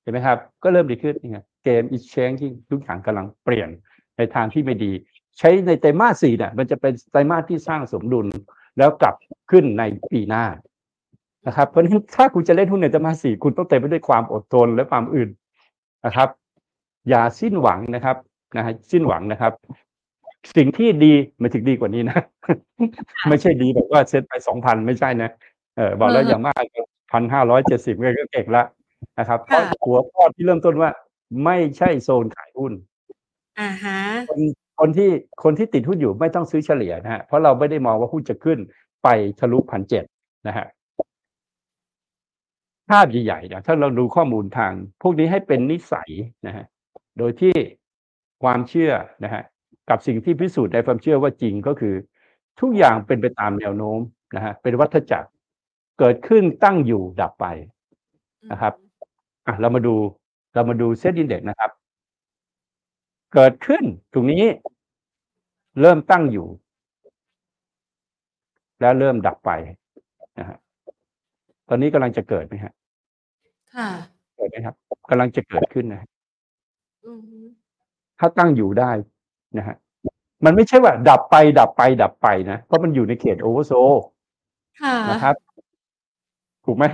เห็นไหมครับก็เริ่มดีขึ้นนี่ไงเกมอิชเชนที่ทุกอย่างกำลังเปลี่ยนในทางที่ไม่ดีใช้ในไตรมาสสี่เนี่ยมันจะเป็นไตรมาสที่สร้างสมดุลแล้วกลับขึ้นในปีหน้านะครับเพราะฉะนั้นถ้าคุณจะเล่นหุ้นในไตรมาสสี่คุณต้องเต็มไปด้วยความอดทนและความอื่นนะครับอย่าสิ้นหวังนะครับนะฮะสิ้นหวังนะครับสิ่งที่ดีมันถึงดีกว่านี้นะไม่ใช่ดีแบบว่าเซ็ตไป สองพัน ไม่ใช่นะเออบอกแล้วอย่างมาก หนึ่งพันห้าร้อยเจ็ดสิบก็เก่งละนะครับเพราะหัวข้อที่เริ่มต้นว่าไม่ใช่โซนขายหุ้นอ่าฮะคนคนที่คนที่ติดหุ้นอยู่ไม่ต้องซื้อเฉลี่ยนะฮะเพราะเราไม่ได้มองว่าหุ้นจะขึ้นไปทะลุ หนึ่งพันเจ็ดร้อย นะฮะภาพใหญ่ๆนะถ้าเราดูข้อมูลทางพวกนี้ให้เป็นนิสัยนะฮะโดยที่ความเชื่อนะฮะกับสิ่งที่พิสูจน์ในความเชื่อว่าจริงก็คือทุกอย่างเป็นไปตามแนวโน้มนะฮะเป็นวัฏจักรเกิดขึ้นตั้งอยู่ดับไปนะครับอ่ะเรามาดูเรามาดูเซตอินเด็กซ์นะครับเกิดขึ้นตรงนี้เริ่มตั้งอยู่แล้วเริ่มดับไปนะฮะตอนนี้กำลังจะเกิดไหมฮะค่ะเกิดไหมครับกำลังจะเกิดขึ้นนะอือถ้าตั้งอยู่ได้นะฮะมันไม่ใช่ว่าดับไปดับไปดับไปนะเพราะมันอยู่ในเขตโอเวอร์โซลค่ะนะครับถูกไหม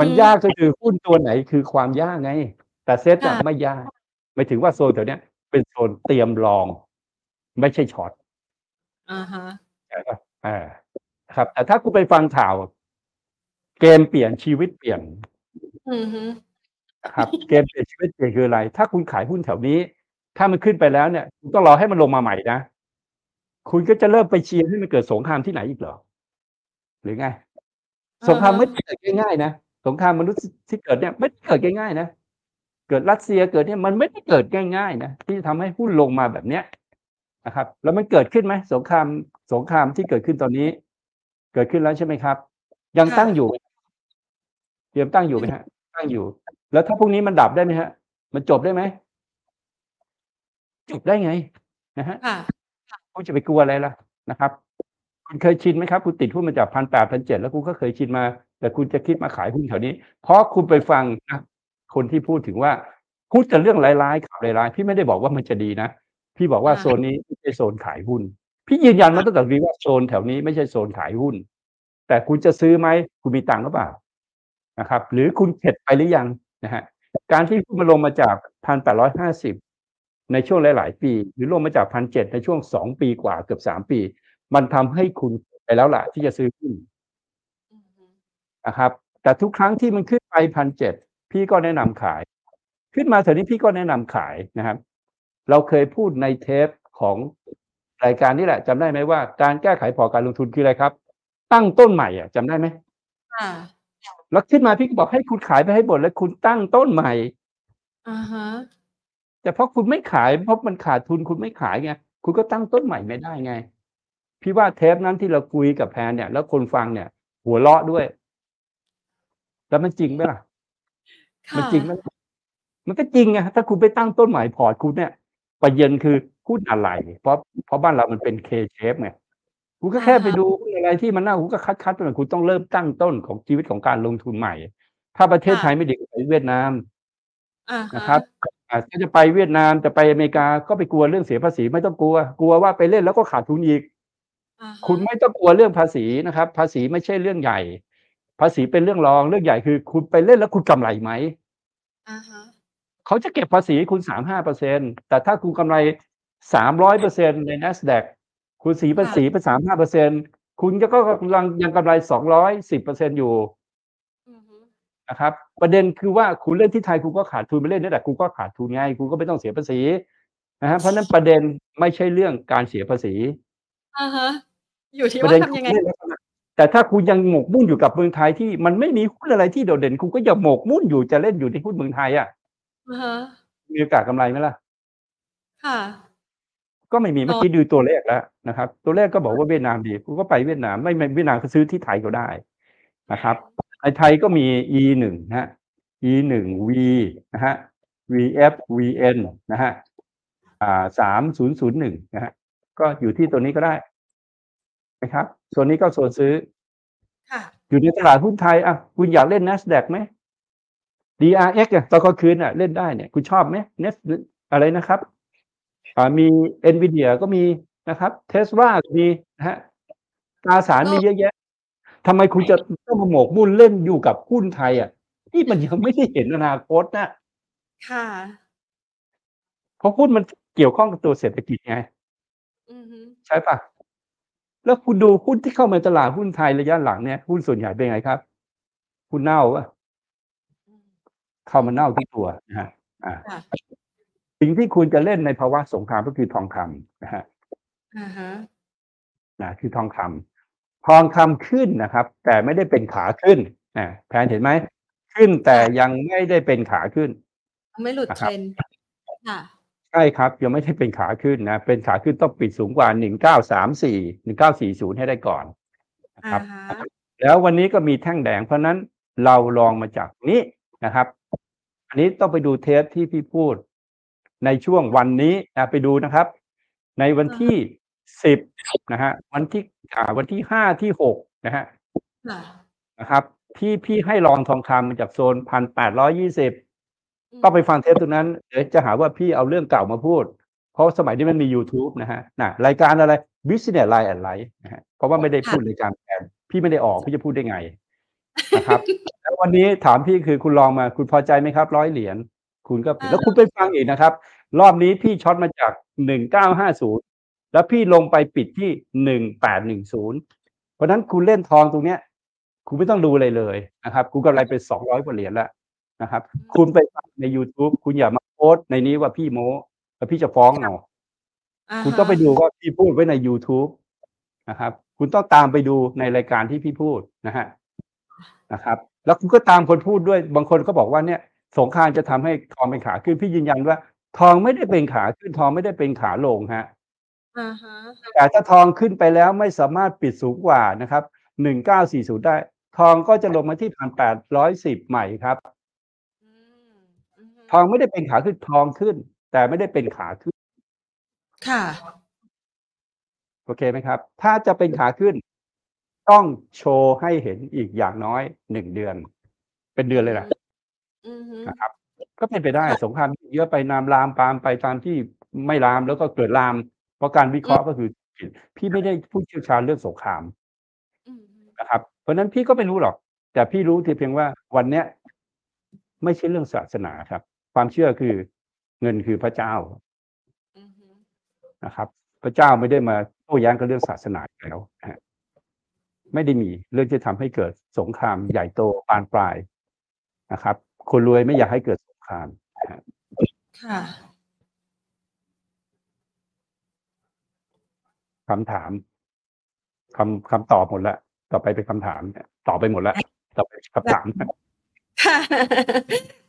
มันยากก็คือหุ้นตัวไหนคือความยากไงแต่เซตอะไม่ยากไม่ถึงว่าโซนแถวเนี้ยเป็นโซนเตรียมรองไม่ใช่ช็อตอ่าฮะอ่าครับแต่ถ้ากูไปฟังข่าวเกมเปลี่ยนชีวิตเปลี่ยนอือฮึครับเกมเปลี่ยนชีวิตเปลี่ยนคืออะไรถ้าคุณขายหุ้นแถวนี้ถ้ามันขึ้นไปแล้วเนี่ยคุณต้องรอให้มันลงมาใหม่นะคุณก็จะเริ่มไปเชียร์ให้มันเกิดสงครามที่ไหนอีกเหรอหรือไงสงครามไม่เกิดง่ายๆนะสงครามมนุษย์ที่เกิดเนี่ยไม่เกิดง่ายๆนะเกิดรัสเซียเกิดเนี่ยมันไม่ได้เกิดง่ายๆนะที่ทำให้หุ้นลงมาแบบเนี้ยนะครับแล้วมันเกิดขึ้นไหมสงครามสงครามที่เกิดขึ้นตอนนี้เกิดขึ้นแล้วใช่ไหมครับยังตั้งอยู่เตรียมตั้งอยู่ไหมฮะตั้งอยู่แล้วถ้าพรุ่งนี้มันดับได้ไหมฮะมันจบได้ไหมจบได้ไงนะฮะคุณจะไปกลัวอะไรล่ะนะครับคุณเคยชินไหมครับคุณติดหุ้นมาจากพันแปดพันเจ็ดแล้วคุณก็เคยชินมาแต่คุณจะคิดมาขายหุ้นแถวนี้เพราะคุณไปฟังนะคนที่พูดถึงว่าพูดแต่เรื่องร้ายๆข่าวร้ายๆพี่ไม่ได้บอกว่ามันจะดีนะพี่บอกว่าโซนนี้ไม่ใช่โซนขายหุ้นพี่ยืนยันมาตั้งแต่ทีว่าโซนแถวนี้ไม่ใช่โซนขายหุ้นแต่คุณจะซื้อไหมคุณมีตังค์หรือเปล่านะครับหรือคุณเข็ดไปหรือยังนะฮะการที่หุ้นมันลงมาจาก หนึ่งพันแปดร้อยห้าสิบ ในช่วงหลายๆปีหรือลงมาจาก หนึ่งพันเจ็ดร้อย ในช่วงสองปีกว่าเกือบสามปีมันทำให้คุณไปแล้วล่ะที่จะซื้อหุ้นนะครับแต่ทุกครั้งที่มันขึ้นไป หนึ่งพันเจ็ดร้อยพี่ก็แนะนำขายขึ้นมาแถวนี้พี่ก็แนะนำขายนะครับเราเคยพูดในเทปของรายการนี่แหละจำได้ไหมว่าการแก้ไขพอร์ตการลงทุนคืออะไรครับตั้งต้นใหม่อ่ะจำได้ไหมอ่าแล้วขึ้นมาพี่ก็บอกให้คุณขายไปให้หมดแล้วคุณตั้งต้นใหม่อ่าฮะแต่เพราะคุณไม่ขายเพราะมันขาดทุนคุณไม่ขายไงคุณก็ตั้งต้นใหม่ไม่ได้ไงพี่ว่าเทปนั้นที่เราคุยกับแพนเนี่ยแล้วคนฟังเนี่ยหัวเราะด้วยแล้วมันจริงไหมล่ะมันจริงมันมันก็จริงไงถ้าคุณไปตั้งต้นใหม่พอร์ตคุณเนี่ยประเด็นคือพูดอะไรเพราะเพราะบ้านเรามันเป็น K shape ไงคุณก็แค่ไปดูอะไรที่มันน่าคุณก็คัดๆไปคุณต้องเริ่มตั้งต้นของชีวิตของการลงทุนใหม่ถ้าประเทศไทยไม่ดีก็ไปเวียดนามนะครับถ้าจะไปเวียดนามจะไปอเมริกาก็ไปกลัวเรื่องเสียภาษีไม่ต้องกลัวกลัวว่าไปเล่นแล้วก็ขาดทุนอีกคุณไม่ต้องกลัวเรื่องภาษีนะครับภาษีไม่ใช่เรื่องใหญ่ภาษีเป็นเรื่องรองเรื่องใหญ่คือคุณไปเล่นแล้วคุณกำไรไหมอ่าฮะเขาจะเก็บภาษีคุณ สามสิบห้าเปอร์เซ็นต์ แต่ถ้าคุณกำไร สามร้อยเปอร์เซ็นต์ ใน Nasdaq คุณสีภาษีเป็น สามสิบห้าเปอร์เซ็นต์ คุณก็กำลังยังกำไร สองร้อยสิบเปอร์เซ็นต์ อยู่อือฮึนะครับประเด็นคือว่าคุณเล่นที่ไทยคุณก็ขาดทุนไปเล่นนั่นแหละคุณก็ขาดทุนไงคุณก็ไม่ต้องเสียภาษีนะฮะเพราะนั้นประเด็นไม่ใช่เรื่องการเสียภาษีอ่าฮะอยู่ที่ว่าทำยังไงแต่ถ้าคุณยังหมกมุ่นอยู่กับเมืองไทยที่มันไม่มีหุ้นอะไรที่โดดเด่นคุณก็อย่าหมกมุ่นอยู่จะเล่นอยู่ในหุ้นเมืองไทยอ่ะมีโอกาสกำไรไหมล่ะค่ะก็ไม่มีเมื่อกี้ดูตัวเลขแล้วนะครับตัวเลขก็บอกว่าเวียดนามดีคุณก็ไปเวียดนามไม่เวียดนามก็ซื้อที่ไทยก็ได้นะครับในไทยก็มี อี หนึ่ง นะฮะ อี หนึ่ง V นะฮะ วี เอฟ วี เอ็น นะฮะอ่าสามพันหนึ่งนะฮะก็อยู่ที่ตัวนี้ก็ได้นะครับส่วนนี้ก็ส่วนซื้ออยู่ในตลาดหุ้นไทยอ่ะคุณอยากเล่น Nasdaq ไหม ดี อาร์ เอ็กซ์ อ่ะตอนกลางคืนอ่ะเล่นได้เนี่ยคุณชอบไหม Next อะไรนะครับอ่ามี Nvidia ก็มีนะครับ Tesla มีนะฮะตราสารมีเยอะแยะทำไมคุณจะต้องมาหมกมุ่นเล่นอยู่กับหุ้นไทยอ่ะที่มันยังไม่ได้เห็นอนาคตนะค่ะเพราะหุ้นมันเกี่ยวข้องกับตัวเศรษฐกิจไงอือฮึใช่ป่ะแล้วคุณดูหุ้นที่เข้ามาตลาดหุ้นไทยระยะหลังเนี่ยหุ้นส่วนใหญ่เป็นไงครับ คุณเน่าอ่ะเข้ามาเน่าที่ตัวนะฮะอ่าสิ่งที่คุณจะเล่นในภาวะสงครามก็คือทองคำนะฮะอ่าฮะนะคือทองคำทองคำขึ้นนะครับแต่ไม่ได้เป็นขาขึ้นนะแพนเห็นไหมขึ้นแต่ยังไม่ได้เป็นขาขึ้นไม่หลุดเทรนด์ค่ะใช่ครับยังไม่ได้เป็นขาขึ้นนะเป็นขาขึ้นต้องปิดสูงกว่าหนึ่งพันเก้าร้อยสามสิบสี่ หนึ่งพันเก้าร้อยสี่สิบให้ได้ก่อนนะครับ uh-huh. แล้ววันนี้ก็มีแท่งแดงเพราะนั้นเราลองมาจากนี้นะครับอันนี้ต้องไปดูเทปที่พี่พูดในช่วงวันนี้นะไปดูนะครับในวันที่สิบนะฮะวันที่อ่าวันที่ห้าที่หกนะฮะ uh-huh. นะครับที่พี่ให้ลองทองคำมาจากโซน หนึ่งพันแปดร้อยยี่สิบก็ไปฟังเทปตรงนั้นเดี๋ยวจะหาว่าพี่เอาเรื่องเก่ามาพูดเพราะสมัยนี้มันมี YouTube นะฮะน่ะรายการอะไร Business Line and Life นะฮะเพราะว่าไม่ได้พูดรายการแทนพี่ไม่ได้ออกพี่จะพูดได้ไงนะครับแล้ววันนี้ถามพี่คือคุณลองมาคุณพอใจไหมครับร้อยเหรียญคุณก็แล้วคุณไปฟังอีกนะครับรอบนี้พี่ช็อตมาจากหนึ่งพันเก้าร้อยห้าสิบแล้วพี่ลงไปปิดที่หนึ่งพันแปดร้อยสิบเพราะนั้นคุณเล่นทองตรงเนี้ยคุณไม่ต้องดูอะไรเลยนะครับกูกำไรไปสองร้อยกว่าเหรียญละนะครับคุณไปฟังใน YouTube คุณอย่ามาโพสในนี้ว่าพี่โม้แล้วพี่จะฟ้องเอาคุณต้องไปดูว่าพี่พูดไว้ใน YouTube นะครับคุณต้องตามไปดูในรายการที่พี่พูดนะฮะนะครับแล้วคุณก็ตามคนพูดด้วยบางคนก็บอกว่าเนี่ยสงครามจะทำให้ทองเป็นขาขึ้นพี่ยืนยันว่าทองไม่ได้เป็นขาขึ้นทองไม่ได้เป็นขาลงฮะอ่าฮะแต่ถ้าทองขึ้นไปแล้วไม่สามารถปิดสูงกว่านะครับหนึ่งพันเก้าร้อยสี่สิบได้ทองก็จะลงมาที่ หนึ่งพันแปดร้อยสิบ ใหม่ครับทองไม่ได้เป็นขาขึ้นทองขึ้นแต่ไม่ได้เป็นขาขึ้นค่ะโอเคไหมครับถ้าจะเป็นขาขึ้นต้องโชว์ให้เห็นอีกอย่างน้อยหนึ่งเดือนเป็นเดือนเลยนะนะครับก็เป็นไปได้สงครามเยอะไปนามลามปามไปตามที่ไม่ลามแล้วก็เกิดลามเพราะการวิเคราะห์ก็คือพี่ไม่ได้ผู้เชี่ยวชาญเรื่องสงครามนะครับเพราะนั้นพี่ก็ไม่รู้หรอกแต่พี่รู้เพียงว่าวันเนี้ยไม่ใช่เรื่องศาสนาครับความเชื่อคือเงินคือพระเจ้า mm-hmm. นะครับพระเจ้าไม่ได้มาโต้แย้งกับเรื่องศาสนาแล้วไม่ได้มีเรื่องที่ทำให้เกิดสงครามใหญ่โตปานปลายนะครับคนรวยไม่อยากให้เกิดสงครามค่ะคำถามคำคำตอบหมดแล้วต่อไปเป็นคำถามตอบไปหมดแล้วต่อไปคำถาม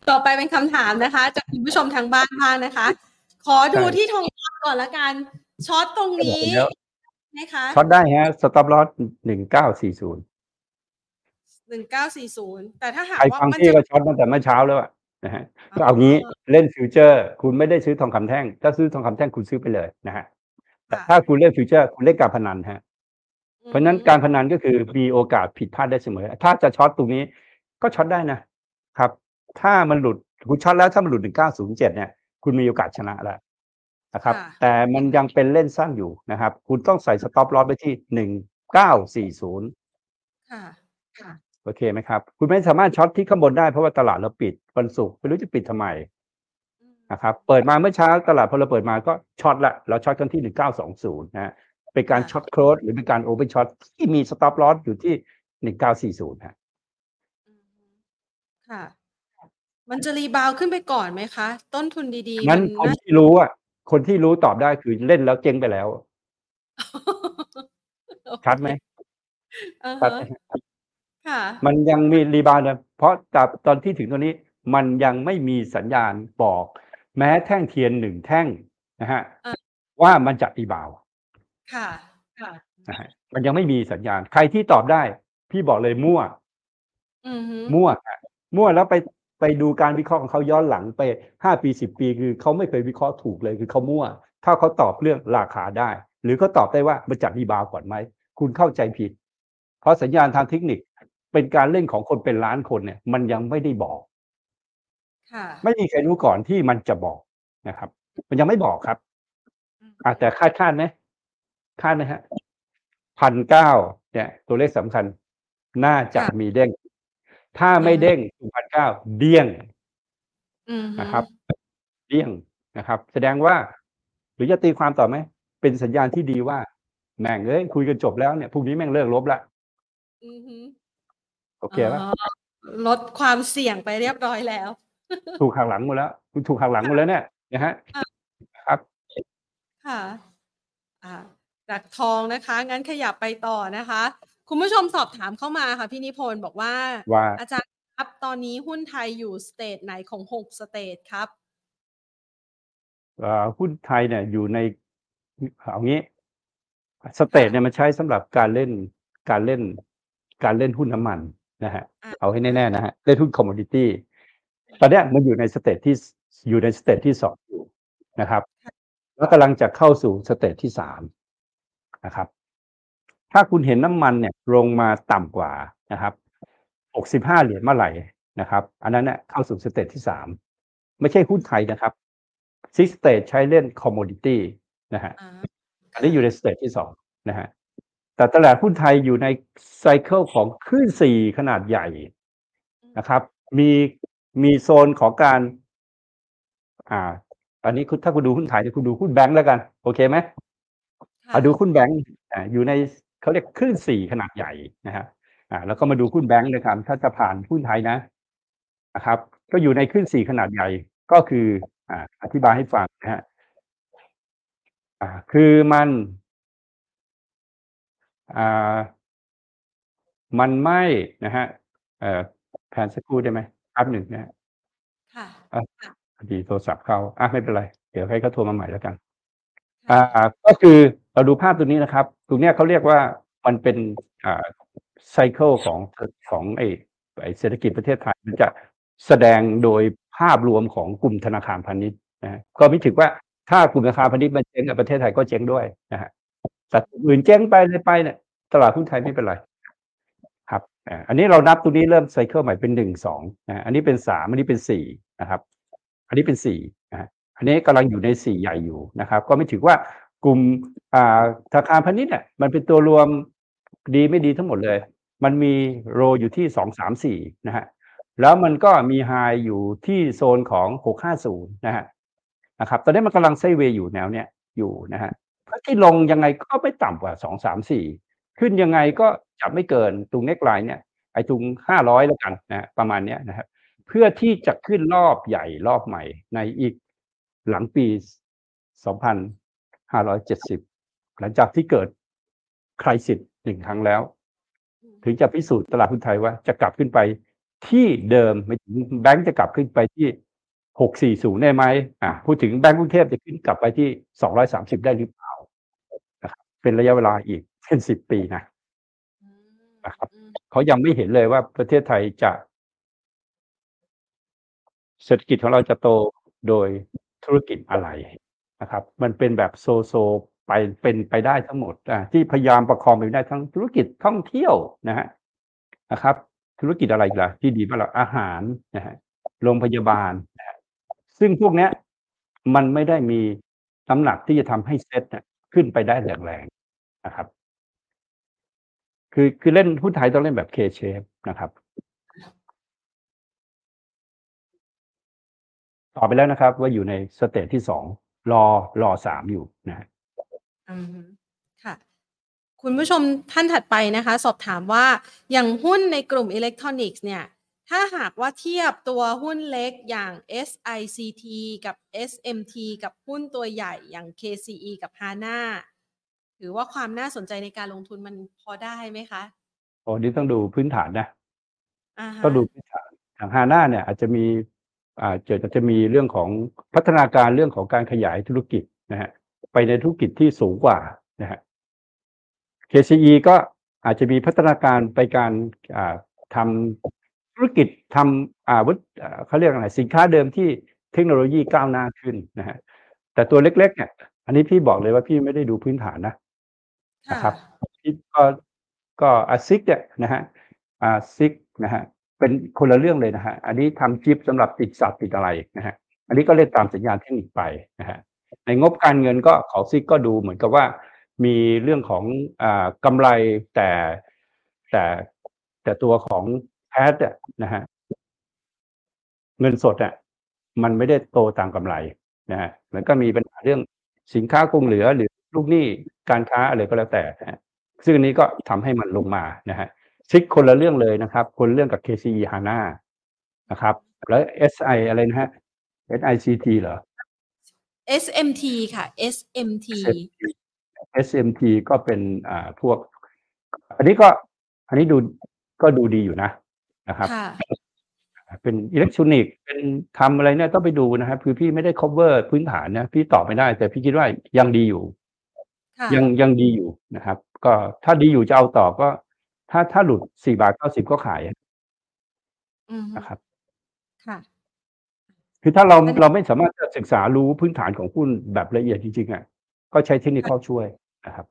ต่อไปเป็นคำถามนะคะจากคุณผู้ชมทางบ้านบ้างนะคะขอดูที่ทองคำก่อนละกันช็อตตรงนี้นะคะช็อตได้ฮะสต็อปลอสหนึ่งพันเก้าร้อยสี่สิบ หนึ่งพันเก้าร้อยสี่สิบแต่ถ้าหากว่ามันจะช็อตตั้งแต่เมื่อเช้าแล้วอ่ะนะฮะก็เอางี้เล่นฟิวเจอร์คุณไม่ได้ซื้อทองคำแท่งถ้าซื้อทองคำแท่งคุณซื้อไปเลยนะฮะแต่ถ้าคุณเล่นฟิวเจอร์คุณเล่นการพนันฮะเพราะนั้นการพนันก็คือมีโอกาสผิดพลาดได้เสมอถ้าจะช็อตตรงนี้ก็ช็อตได้นะครับถ้ามันหลุดคุณช็อตแล้วถ้ามันหลุดหนึ่งพันเก้าร้อยเจ็ดเนี่ยคุณมีโอกาสชนะแล้วนะครับแต่มันยังเป็นเล่นสั้นอยู่นะครับคุณต้องใส่สต็อปลอสไปที่หนึ่งพันเก้าร้อยสี่สิบค่ะค่ะโอเคไหมครับคุณไม่สามารถช็อตที่ข้างบนได้เพราะว่าตลาดเราปิดวันศุกร์ไม่รู้จะปิดทำไมนะครับเปิดมาเมื่อเช้าตลาดพอเราเปิดมาก็ช็อตละเราช็อตกันที่หนึ่งพันเก้าร้อยยี่สิบนะเป็นการช็อตโคลสหรือเป็นการโอเวอร์ช็อตที่มีสต็อปลอสอยู่ที่หนึ่งพันเก้าร้อยสี่สิบฮะค่ะมันจะรีบาวขึ้นไปก่อนไหมคะต้นทุนดีๆงั้นคนที่รู้อ่ะคนที่รู้ตอบได้คือเล่นแล้วเจ๊งไปแล้วชัดไหมชัดค่ะมันยังมีรีบาวนะเพราะจากตอนที่ถึงตรงนี้มันยังไม่มีสัญญาณบอกแม้แท่งเทียนหนึ่งแท่งนะฮะว่ามันจะรีบาวค่ะค่ะนะฮะมันยังไม่มีสัญญาณใครที่ตอบได้พี่บอกเลยมั่วมั่วมั่วแล้วไปไปดูการวิเคราะห์ของเขาย้อนหลังไปห้าปีสิบปีคือเขาไม่เคยวิเคราะห์ถูกเลยคือเขามั่วถ้าเขาตอบเรื่องราคาได้หรือเขาตอบได้ว่ามันจะรีบาวก่อนไหมคุณเข้าใจผิดเพราะสัญญาณทางเทคนิคเป็นการเล่นของคนเป็นล้านคนเนี่ยมันยังไม่ได้บอกไม่มีใครรู้ก่อนที่มันจะบอกนะครับมันยังไม่บอกครับแต่คาดคาดไหมคาดนะฮะ หนึ่งพันเก้าร้อย เนี่ยตัวเลขสำคัญน่าจะมีเด้งถ้าไม่เด้ง หนึ่งพันเก้าร้อย เดี้ยงนะครับเดี้ยงนะครับแสดงว่าหรือจะตีความต่อไหมเป็นสัญญาณที่ดีว่าแม่งเอ้ยคุยกันจบแล้วเนี่ยพรุ่งนี้แม่งเลิกลบละโอเคป่ะ ลดความเสี่ยงไปเรียบร้อยแล้วถูกหักหลังหมดแล้วถูกหักหลังหมดแล้วเนี่ยนะฮะครับค่ะอ่าจากทองนะคะงั้นขยับไปต่อนะคะคุณผู้ชมสอบถามเข้ามาค่ะพี่นิพนธ์บอกว่าอาจารย์ครับตอนนี้หุ้นไทยอยู่สเตจไหนของหกสเตจครับเอ่อหุ้นไทยเนี่ยอยู่ในเอางี้สเตจเนี่ยมันใช้สำหรับการเล่นการเล่นการเล่นหุ้นน้ำมันนะฮะเอาให้แน่ๆนะฮะเล่นหุ้นคอมโมดิตี้ตอนนี้มันอยู่ในสเตจที่อยู่ในสเตจที่สองอยู่นะครับแล้วกำลังจะเข้าสู่สเตจที่สามนะครับถ้าคุณเห็นน้ำมันเนี่ยลงมาต่ำกว่านะครับหกสิบห้าเหรียญเมื่อไหร่นะครับอันนั้นเนี่ยเข้าสู่สเตจที่สามไม่ใช่หุ้นไทยนะครับซิกสเตจใช้เล่นคอมโมดิตี้นะฮะอันนี้อยู่ในสเตจที่สองนะฮะแต่ตลาดหุ้นไทยอยู่ในไซเคิลของคลื่นสี่ขนาดใหญ่นะครับมีมีโซนของการอ่าอันนี้ถ้าคุณดูหุ้นไทยคุณดูหุ้นแบงค์แล้วกันโอเคไหมเอาดูหุ้นแบงค์อ่าอยู่ในเขาเรียกคลื่นสี่ขนาดใหญ่นะฮะอ่าแล้วก็มาดูหุ้นแบงค์นะครับถ้าจะผ่านหุ้นไทยนะนะครับก็อยู่ในคลื่นสี่ขนาดใหญ่ก็คืออ่าอธิบายให้ฟังนะฮะอ่าคือมันอ่ามันไม่นะฮะเอ่อแผนสักครู่ได้ไหมครับหนึ่งนะฮะค่ะพอดีโทรศัพท์เข้าอ่ะไม่เป็นไรเดี๋ยวให้เขาโทรมาใหม่แล้วกันอ่าก็คือเราดูภาพตัวนี้นะครับตรงเนี้ยเขาเรียกว่ามันเป็นอ่าไซเคิลของของไอ้ไอ้เศรษฐกิจประเทศไทยมันจะแสดงโดยภาพรวมของกลุ่มธนาคารพาณิชย์นะฮะก็ไม่ถึงว่าถ้ากลุ่มธนาคารพาณิชย์มันเจ๊งกับประเทศไทยก็เจ๊งด้วยนะฮะแต่อื่นเจ๊งไปเลยไปเนี่ยตลาดหุ้นไทยไม่เป็นไรครับอันนี้เรานับตัวนี้เริ่มไซเคิลใหม่เป็นหนึ่ง สองนะอันนี้เป็นสามอันนี้เป็นสี่นะครับอันนี้เป็นสี่นะอันนี้กำลังอยู่ในสี่ใหญ่อยู่นะครับก็ไม่ถือว่ากลุ่มอ่าธนาคารพาณิชย์เนี่ยมันเป็นตัวรวมดีไม่ดีทั้งหมดเลยมันมีโรอยู่ที่สอง สาม สี่นะฮะแล้วมันก็มีไฮอยู่ที่โซนของหก ห้าสิบนะฮะนะครับตอนนี้มันกำลังไซด์เวย์อยู่แนวเนี้ยอยู่นะฮะที่ลงยังไงก็ไม่ต่ำกว่าสอง สาม สี่ขึ้นยังไงก็จะไม่เกินตรงเน็กไลน์เนี่ยไอ้ตรงห้าร้อยแล้วกันนะประมาณเนี้ยนะครับเพื่อที่จะขึ้นรอบใหญ่รอบใหม่ในอีกหลังปีสองพันห้าร้อยเจ็ดสิบหลังจากที่เกิดไครซิสหนึ่งครั้งแล้วถึงจะพิสูจน์ตลาดหุ้นไทยว่าจะกลับขึ้นไปที่เดิมไม่ถึงแบงค์จะกลับขึ้นไปที่หกร้อยสี่สิบได้ไหมอ่ะพูดถึงแบงค์กรุงเทพจะขึ้นกลับไปที่สองร้อยสามสิบได้หรือเปล่านะครับเป็นระยะเวลาอีกเป็นสิบปีนะนะครับเขายังไม่เห็นเลยว่าประเทศไทยจะเศรษฐกิจของเราจะโตโดยธุรกิจอะไรนะครับมันเป็นแบบโซโซไปเป็นไปได้ทั้งหมดอ่ะที่พยายามประคองไปได้ทั้งธุรกิจท่องเที่ยวนะฮะนะครับธุรกิจอะไรอีกล่ะที่ดีมากล่ะอาหารนะฮะโรงพยาบาลซึ่งพวกเนี้ยมันไม่ได้มีน้ำหนักที่จะทำให้เซ็ตขึ้นไปได้แรงๆนะครับคือคือเล่นหุ้นไทยต้องเล่นแบบ K shape นะครับต่อไปแล้วนะครับว่าอยู่ในสเตจที่สองรอรอสามอยู่นะอืมค่ะคุณผู้ชมท่านถัดไปนะคะสอบถามว่าอย่างหุ้นในกลุ่มอิเล็กทรอนิกส์เนี่ยถ้าหากว่าเทียบตัวหุ้นเล็กอย่าง เอส ไอ ซี ที กับ เอส เอ็ม ที กับหุ้นตัวใหญ่อย่าง เค ซี อี กับ HANA ถือว่าความน่าสนใจในการลงทุนมันพอได้ไหมคะอ๋อนี่ต้องดูพื้นฐานนะต้องดูพื้นฐานอย่าง HANA เนี่ยอาจจะมีอ่าเกิดอาจจะมีเรื่องของพัฒนาการเรื่องของการขยายธุรกิจนะฮะไปในธุรกิจที่สูงกว่านะฮะ เค ซี อี ก็อาจจะมีพัฒนาการไปการอ่าทำธุรกิจทำอาวุธเขาเรียกอะไรสินค้าเดิมที่เทคโนโลยีก้าวหน้าขึ้นนะฮะแต่ตัวเล็กๆเนี่ยอันนี้พี่บอกเลยว่าพี่ไม่ได้ดูพื้นฐานนะนะครับพี่ก็ก็ เอ เอส ไอ ซี เนี่ยนะฮะ เอ เอส ไอ ซี นะฮะเป็นคนละเรื่องเลยนะฮะอันนี้ทำชิปสำหรับติดสัตว์ติดอะไรนะฮะอันนี้ก็เล่นตามสัญญาณเทคนิคไปนะฮะในงบการเงินก็ของ เอ เอส ไอ ซี ก็ดูเหมือนกับว่ามีเรื่องของอ่ากำไรแต่แต่แต่ตัวของแอดอ่ะนะฮะเงินสดอ่ะมันไม่ได้โตตามกำไรนะฮะมันก็มีปัญหาเรื่องสินค้าคงเหลือหรือลูกหนี้การค้าอะไรก็แล้วแต่ซึ่งอันนี้ก็ทำให้มันลงมานะฮะ ซิกคนละเรื่องเลยนะครับคนเรื่องกับ เค ซี อี HANA นะครับแล้ว เอส ไอ อะไรนะฮะ เอส ไอ ซี ที เหรอ เอส เอ็ม ที ค่ะ เอส เอ็ม ที เอส เอ็ม ที ก็เป็นอ่าพวกอันนี้ก็อันนี้ดูก็ดูดีอยู่นะนะครับเป็นอิเล็กทรอนิกส์เป็นทำอะไรเนี่ยต้องไปดูนะครับคือพี่ไม่ได้ cover พื้นฐานนะพี่ตอบไม่ได้แต่พี่คิดว่ายังดีอยู่ยังยังดีอยู่นะครับก็ถ้าดีอยู่จะเอาต่อก็ถ้าถ้าหลุดสี่บาทเก้าสิบก็ขายนะครับค่ะคือถ้าเราเราไม่สามารถจะศึกษารู้พื้นฐานของหุ้นแบบละเอียดจริงๆอ่ะก็ใช้เทคนิคเข้าช่วยนะครับ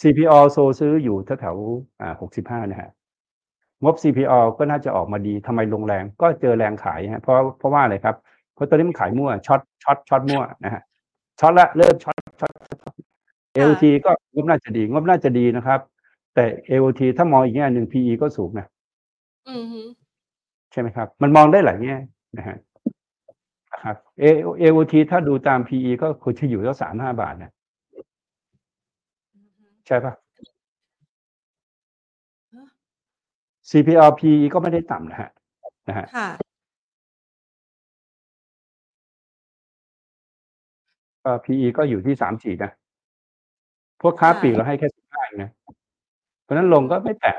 ซี พี โอ โซซื้ออยู่แถวๆอ่าหกสิบห้านะฮะงบ ซี พี โอ ก็น่าจะออกมาดีทำไมลงแรงก็เจอแรงขายฮะเพราะเพราะว่าอะไรครับเพราะตอนนี้มันขายมั่วช็อตช็อตช็อตมั่วนะฮะช็อตละเริ่มช็อตช็อตเอ โอ ที ก็งบน่าจะดีงบน่าจะดีนะครับแต่ เอ โอ ที ถ้ามองอีกแง่นึง พี อี ก็สูงนะอือฮึใช่ไหมครับมันมองได้หลายแง่นะฮะครับ เอ โอ ที ถ้าดูตาม พี อี ก็ควรจะอยู่แล้ว สามสิบห้า บาทนะใช่ป่ะ ซี พี แอล พี อี ก็ไม่ได้ต่ำนะฮะนะฮะค่ะก็ พี อี ก็อยู่ที่ สามสิบสี่ นะพวกค้าปลีกเราให้แค่สิบห้าเองนะเพราะนั้นลงก็ไม่แตะ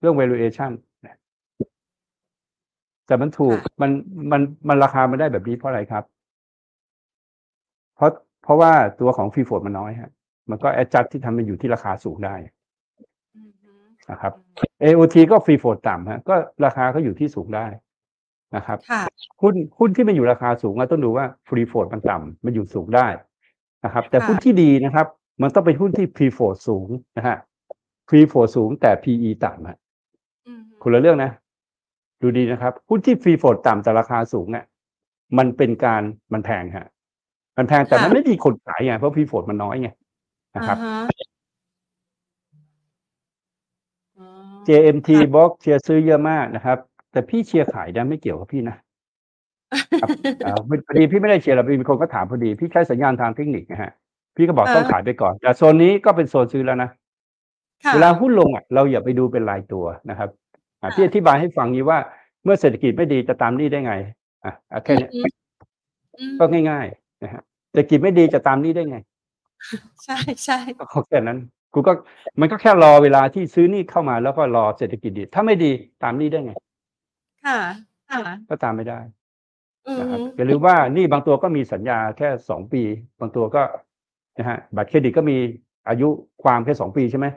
เรื่อง valuation นะแต่มันถูกมันมันมันราคามันได้แบบนี้เพราะอะไรครับเพราะเพราะว่าตัวของฟรีโฟลดมันน้อยฮะมันก็แอดจัสที่ทำมันอยู่ที่ราคาสูงได้นะครับ เอ โอ ที ก็ฟรีโฟลดต่ำฮะก็ราคาก็อยู่ที่สูงได้นะครับหุ้นหุ้นที่มันอยู่ราคาสูงเราต้องดูว่าฟรีโฟลดมันต่ำมันอยู่สูงได้นะครับแต่หุ้นที่ดีนะครับมันต้องเป็นหุ้นที่ฟรีโฟลดสูงนะฮะฟรีโฟลดสูงแต่ พี อี ต่ำฮะคนละเรื่องนะดูดีนะครับหุ้นที่ฟรีโฟลดต่ำแต่ราคาสูงอ่ะมันเป็นการมันแพงฮะมันแพงแต่มันไม่มีคนขายไงเพราะฟรีโฟลดมันน้อยไงนะครับ เจ เอ็ม ที บล็อกเชียร์ซื้อเยอะมากนะครับแต่พี่เชียร์ขายนะไม่เกี่ยวกับพี่นะพอดีพี่ไม่ได้เชียร์หรอกมีคนก็ถามพอดีพี่ใช้สัญญาณทางเทคนิคนะฮะพี่ก็บอกต้องขายไปก่อนแต่โซนนี้ก็เป็นโซนซื้อแล้วนะเวลาหุ้นลงอ่ะเราอย่าไปดูเป็นรายตัวนะครับพี่อธิบายให้ฟังนี้ว่าเมื่อเศรษฐกิจไม่ดีจะตามหนี้ได้ไงอ่ะแค่นี้ก็ง่ายๆนะฮะเศรษฐกิจไม่ดีจะตามหนี้ได้ไงใช่ใช่ก็แค่นั้นกูก็มันก็แค่รอเวลาที่ซื้อหนี้เข้ามาแล้วก็รอเศรษฐกิจดีถ้าไม่ดีตามหนี้ได้ไงค่ะค่ะก็ตามไม่ได้นะครับอย่าลืมว่าหนี้บางตัวก็มีสัญญาแค่สองปีบางตัวก็นะฮะบัตรเครดิตก็มีอายุความแค่สองปีใช่ไหม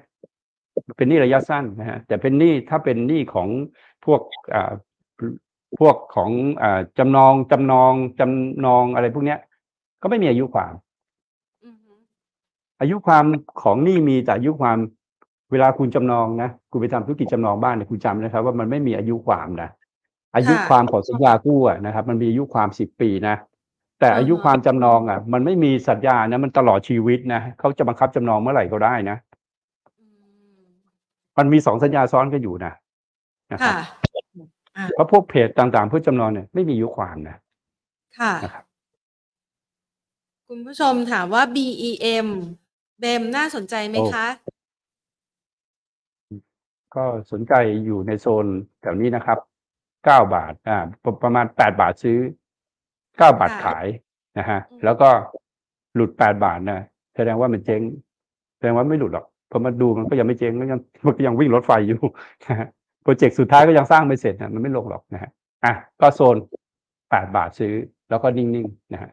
เป็นหนี้ระยะสั้นนะฮะแต่เป็นหนี้ถ้าเป็นหนี้ของพวกอ่าพวกของอ่าจำนองจำนองจำนองอะไรพวกเนี้ยก็ไม่มีอายุความอายุความของหนี้มีแต่อายุความเวลาคุณจำนองนะคุณไปทำธุรกิจจำนองบ้านเนี่ยคุณจำนะครับว่ามันไม่มีอายุความนะอายุความของสัญญากู้นะครับมันมีอายุความสิบปีนะแต่อายุความจำนองอ่ะมันไม่มีสัญญานะมันตลอดชีวิตนะเขาจะบังคับจำนองเมื่อไหร่ก็ได้นะมันมีสองสัญญาซ้อนกันอยู่นะนะครับเพราะพวกเพจต่างๆเพื่อจำนองเนี่ยไม่มีอายุความนะค่ะนะครับคุณผู้ชมถามว่า บี อี เอ็ม บี อี เอ็ม น่าสนใจไหมคะก็สนใจอยู่ในโซนแถวนี้นะครับเก้าบาทอ่าประมาณแปดบาทซื้อเก้าบาทขายนะฮะแล้วก็หลุดแปดบาทนะแสดงว่ามันเจ๊งแสดงว่าไม่หลุดหรอกพอมาดูมันก็ยังไม่เจ๊งมันยังมันยังวิ่งรถไฟอยู่นะฮะโปรเจกต์สุดท้ายก็ยังสร้างไม่เสร็จนะมันไม่ลงหรอกนะฮะอ่ะก็โซนแปดบาทซื้อแล้วก็นิ่งๆนะฮะ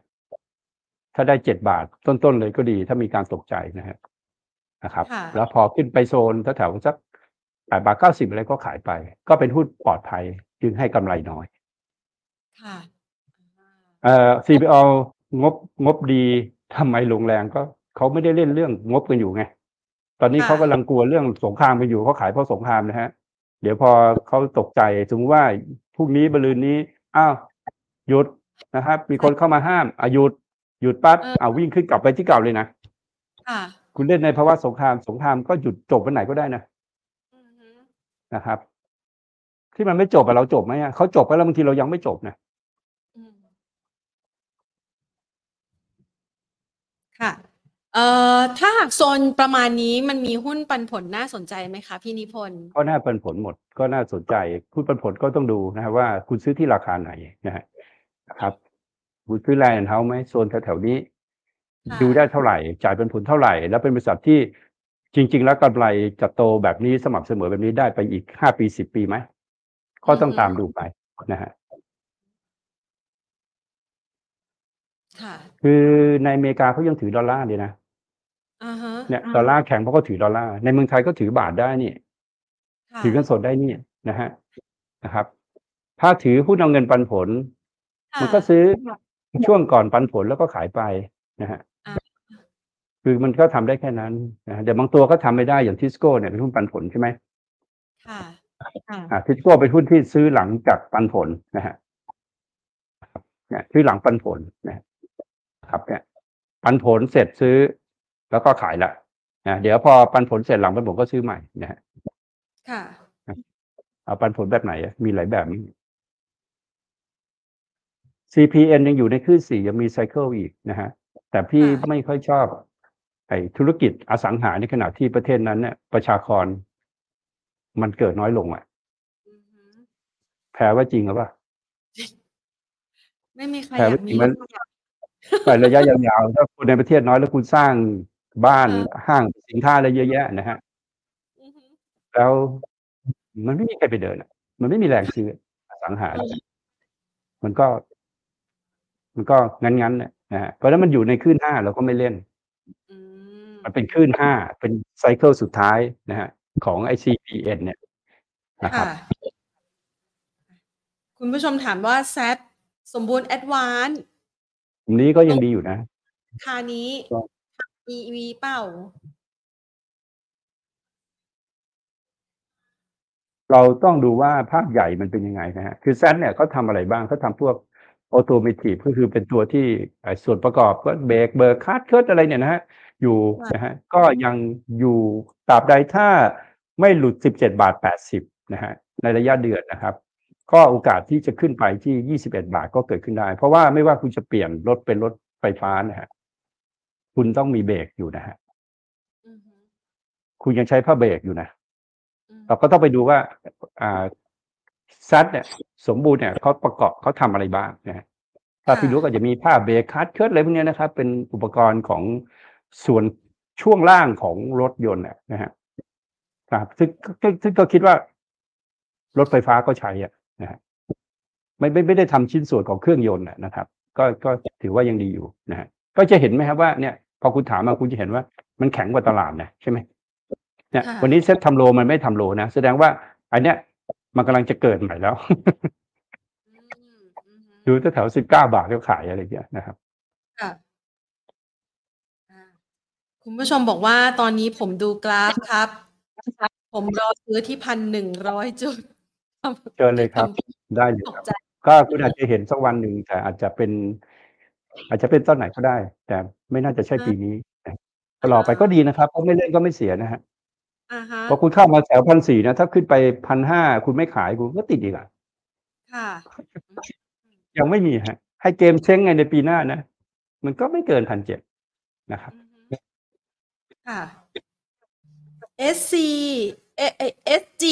ถ้าได้เจ็ดบาทต้นๆเลยก็ดีถ้ามีการตกใจนะฮะนะครับแล้วพอขึ้นไปโซนแถวๆสักแปดบาทเก้าสิบอะไรก็ขายไปก็เป็นหุ้นปลอดภัยจึงให้กำไรน้อยค่ะเอ่อ ซี พี แอล งบงบดีทำไมลงแรงก็เขาไม่ได้เล่นเรื่องงบกันอยู่ไงตอนนี้เขากำลังกลัวเรื่องสงครามกันอยู่เขาขายเพราะสงครามนะฮะเดี๋ยวพอเขาตกใจสมมุติว่าพรุ่งนี้มะรืนนี้อ้าวหยุดนะครับมีคนเข้ามาห้ามอ่ะหยุดหยุดปั๊บเอาวิ่งขึ้นกลับไปที่เก่าเลยนะคุณเล่นในภาวะสงครามสงครามก็หยุดจบวันไหนก็ได้นะนะครับที่มันไม่จบอะเราจบไหมอะเขาจบแล้วบางทีเรายังไม่จบนะค่ะ เอ่อถ้าหากโซนประมาณนี้มันมีหุ้นปันผลน่าสนใจไหมคะพี่นิพนธ์ก็น่าปันผลหมดก็น่าสนใจหุ้นปันผลก็ต้องดูนะว่าคุณซื้อที่ราคาไหนนะครับคุณซื้อไลน์เฮาส์ไหมโซนแถวๆนี้ดูได้เท่าไหร่จ่ายปันผลเท่าไหร่แล้วเป็นบริษัทที่จริงๆแล้วกำไรจะโตแบบนี้สม่ำเสมอแบบนี้ได้ไปอีกห้าปีสิบปีไหมก็ต้องตามดูไปนะฮะคือในอเมริกาเขายังถือดอลลาร์เลยนะเนี่ยดอลลาร์แข็งเพราะเขาถือดอลลาร์ในเมืองไทยก็ถือบาทได้นี่ถือเงินสดได้นี่นะฮะนะครับถ้าถือหุ้นเอาเงินปันผลมันก็ซื้อช่วงก่อนปันผลแล้วก็ขายไปนะฮะคือมันก็ทำได้แค่นั้นนะแต่บางตัวก็ทำไม่ได้อย่างทิสโก้เนี่ยเป็นหุ้นปันผลใช่ไหมค่ะค่ะทิสโก้เป็นหุ้นที่ซื้อหลังจากปันผลนะฮะเนี่ยซื้อหลังปันผลนะครับเนี่ยปันผลเสร็จซื้อแล้วก็ขายละนะเดี๋ยวพอปันผลเสร็จหลังปันผลก็ซื้อใหม่นะฮะค่ะเอาปันผลแบบไหนมีหลายแบบ ซี พี เอ็น ยังอยู่ในคลื่นสี่ยังมีไซเคิลอีกนะฮะแต่พี่ไม่ค่อยชอบไอ้ธุรกิจอสังหาในขณะที่ประเทศนั้นเนี่ยประชากรมันเกิดน้อยลงอ่ะแพ้ว่าจริงหรือเปล่าไม่มีใครอยากมีไประยะยาวๆถ้าคุณในประเทศน้อยแล้วคุณสร้างบ้านห้างสินค้าอะไรเยอะแยะนะฮะแล้วมันไม่มีใครไปเดินอ่ะมันไม่มีแรงซื้ออสังหามันก็มันก็งั้นๆนะฮะเพราะฉะนั้นมันอยู่ในคลื่นห้าเราก็ไม่เล่นมันเป็นคลื่นห้าเป็นไซเคิลสุดท้ายนะฮะของไอซีพีเอ็นเนี่ยนะครับคุณผู้ชมถามว่าแซดสมบูรณ์แอดวานซ์อันนี้ก็ยังดีอยู่นะราคานี้มีอีเป้าเราต้องดูว่าภาพใหญ่มันเป็นยังไงนะฮะคือแซดเนี่ยเขาทำอะไรบ้างเขาทำพวกออโตเมติฟก็คือเป็นตัวที่ส่วนประกอบก็เบรกเบอร์คัสเคิร์ดอะไรเนี่ยนะฮะอยู่นะฮะก็ยังอยู่ตราบใดถ้าไม่หลุดสิบเจ็ดบาทแปดสิบนะฮะในระยะเดือนนะครับก็โอกาสที่จะขึ้นไปที่ยี่สิบเอ็ดบาทก็เกิดขึ้นได้เพราะว่าไม่ว่าคุณจะเปลี่ยนรถเป็นรถไฟฟ้านะฮะคุณต้องมีเบรกอยู่นะฮะคุณยังใช้ผ้าเบรกอยู่นะเราก็ต้องไปดูว่าอ่าซัดเนี่ยสมบูรณ์เนี่ยเขาประกอบเขาทำอะไรบ้างนะฮะถ้าพี่รู้ก็จะมีผ้าเบรกคัสเคิร์ดอะไรพวกนี้นะครับเป็นอุปกรณ์ของส่วนช่วงล่างของรถยนต์เนี่ยนะฮะครับซึ่งซึ่งก็คิดว่ารถไฟฟ้าก็ใช้อ่ะนะฮะไม่ไม่ไม่ได้ทำชิ้นส่วนของเครื่องยนต์นะครับก็ก็ถือว่ายังดีอยู่นะฮะก็จะเห็นไหมครับว่าเนี่ยพอคุณถามมาคุณจะเห็นว่ามันแข็งกว่าตลาดนะใช่ไหมเนี่ยวันนี้เซ็ตทำโลมันไม่ทำโลนะแสดงว่าอันเนี้ยมันกำลังจะเกิดใหม่แล้วดูแถวสิบเก้าบาทก็ขายอะไรอย่างเงี้ยนะครับคุณผู้ชมบอกว่าตอนนี้ผมดูกราฟครับผมรอซื้อที่ หนึ่งพันหนึ่งร้อย จุดเกินเลยครับได้อยู่ครับก็คุณอาจจะเห็นสักวันหนึ่งแต่อาจจะเป็นอาจจะเป็นตอนไหนก็ได้แต่ไม่น่าจะใช่ปีนี้รอไปก็ดีนะครับเพราะไม่เล่นก็ไม่เสียนะฮะพอคุณเข้ามาแถว หนึ่งพันสี่ร้อย นะถ้าขึ้นไป หนึ่งพันห้าร้อย คุณไม่ขายคุณก็ติดอีกอ่ะค่ะยังไม่มีฮะให้เกมเช้งไงในปีหน้านะมันก็ไม่เกิน หนึ่งพันเจ็ดร้อย นะครับค่ะ sc เอ sg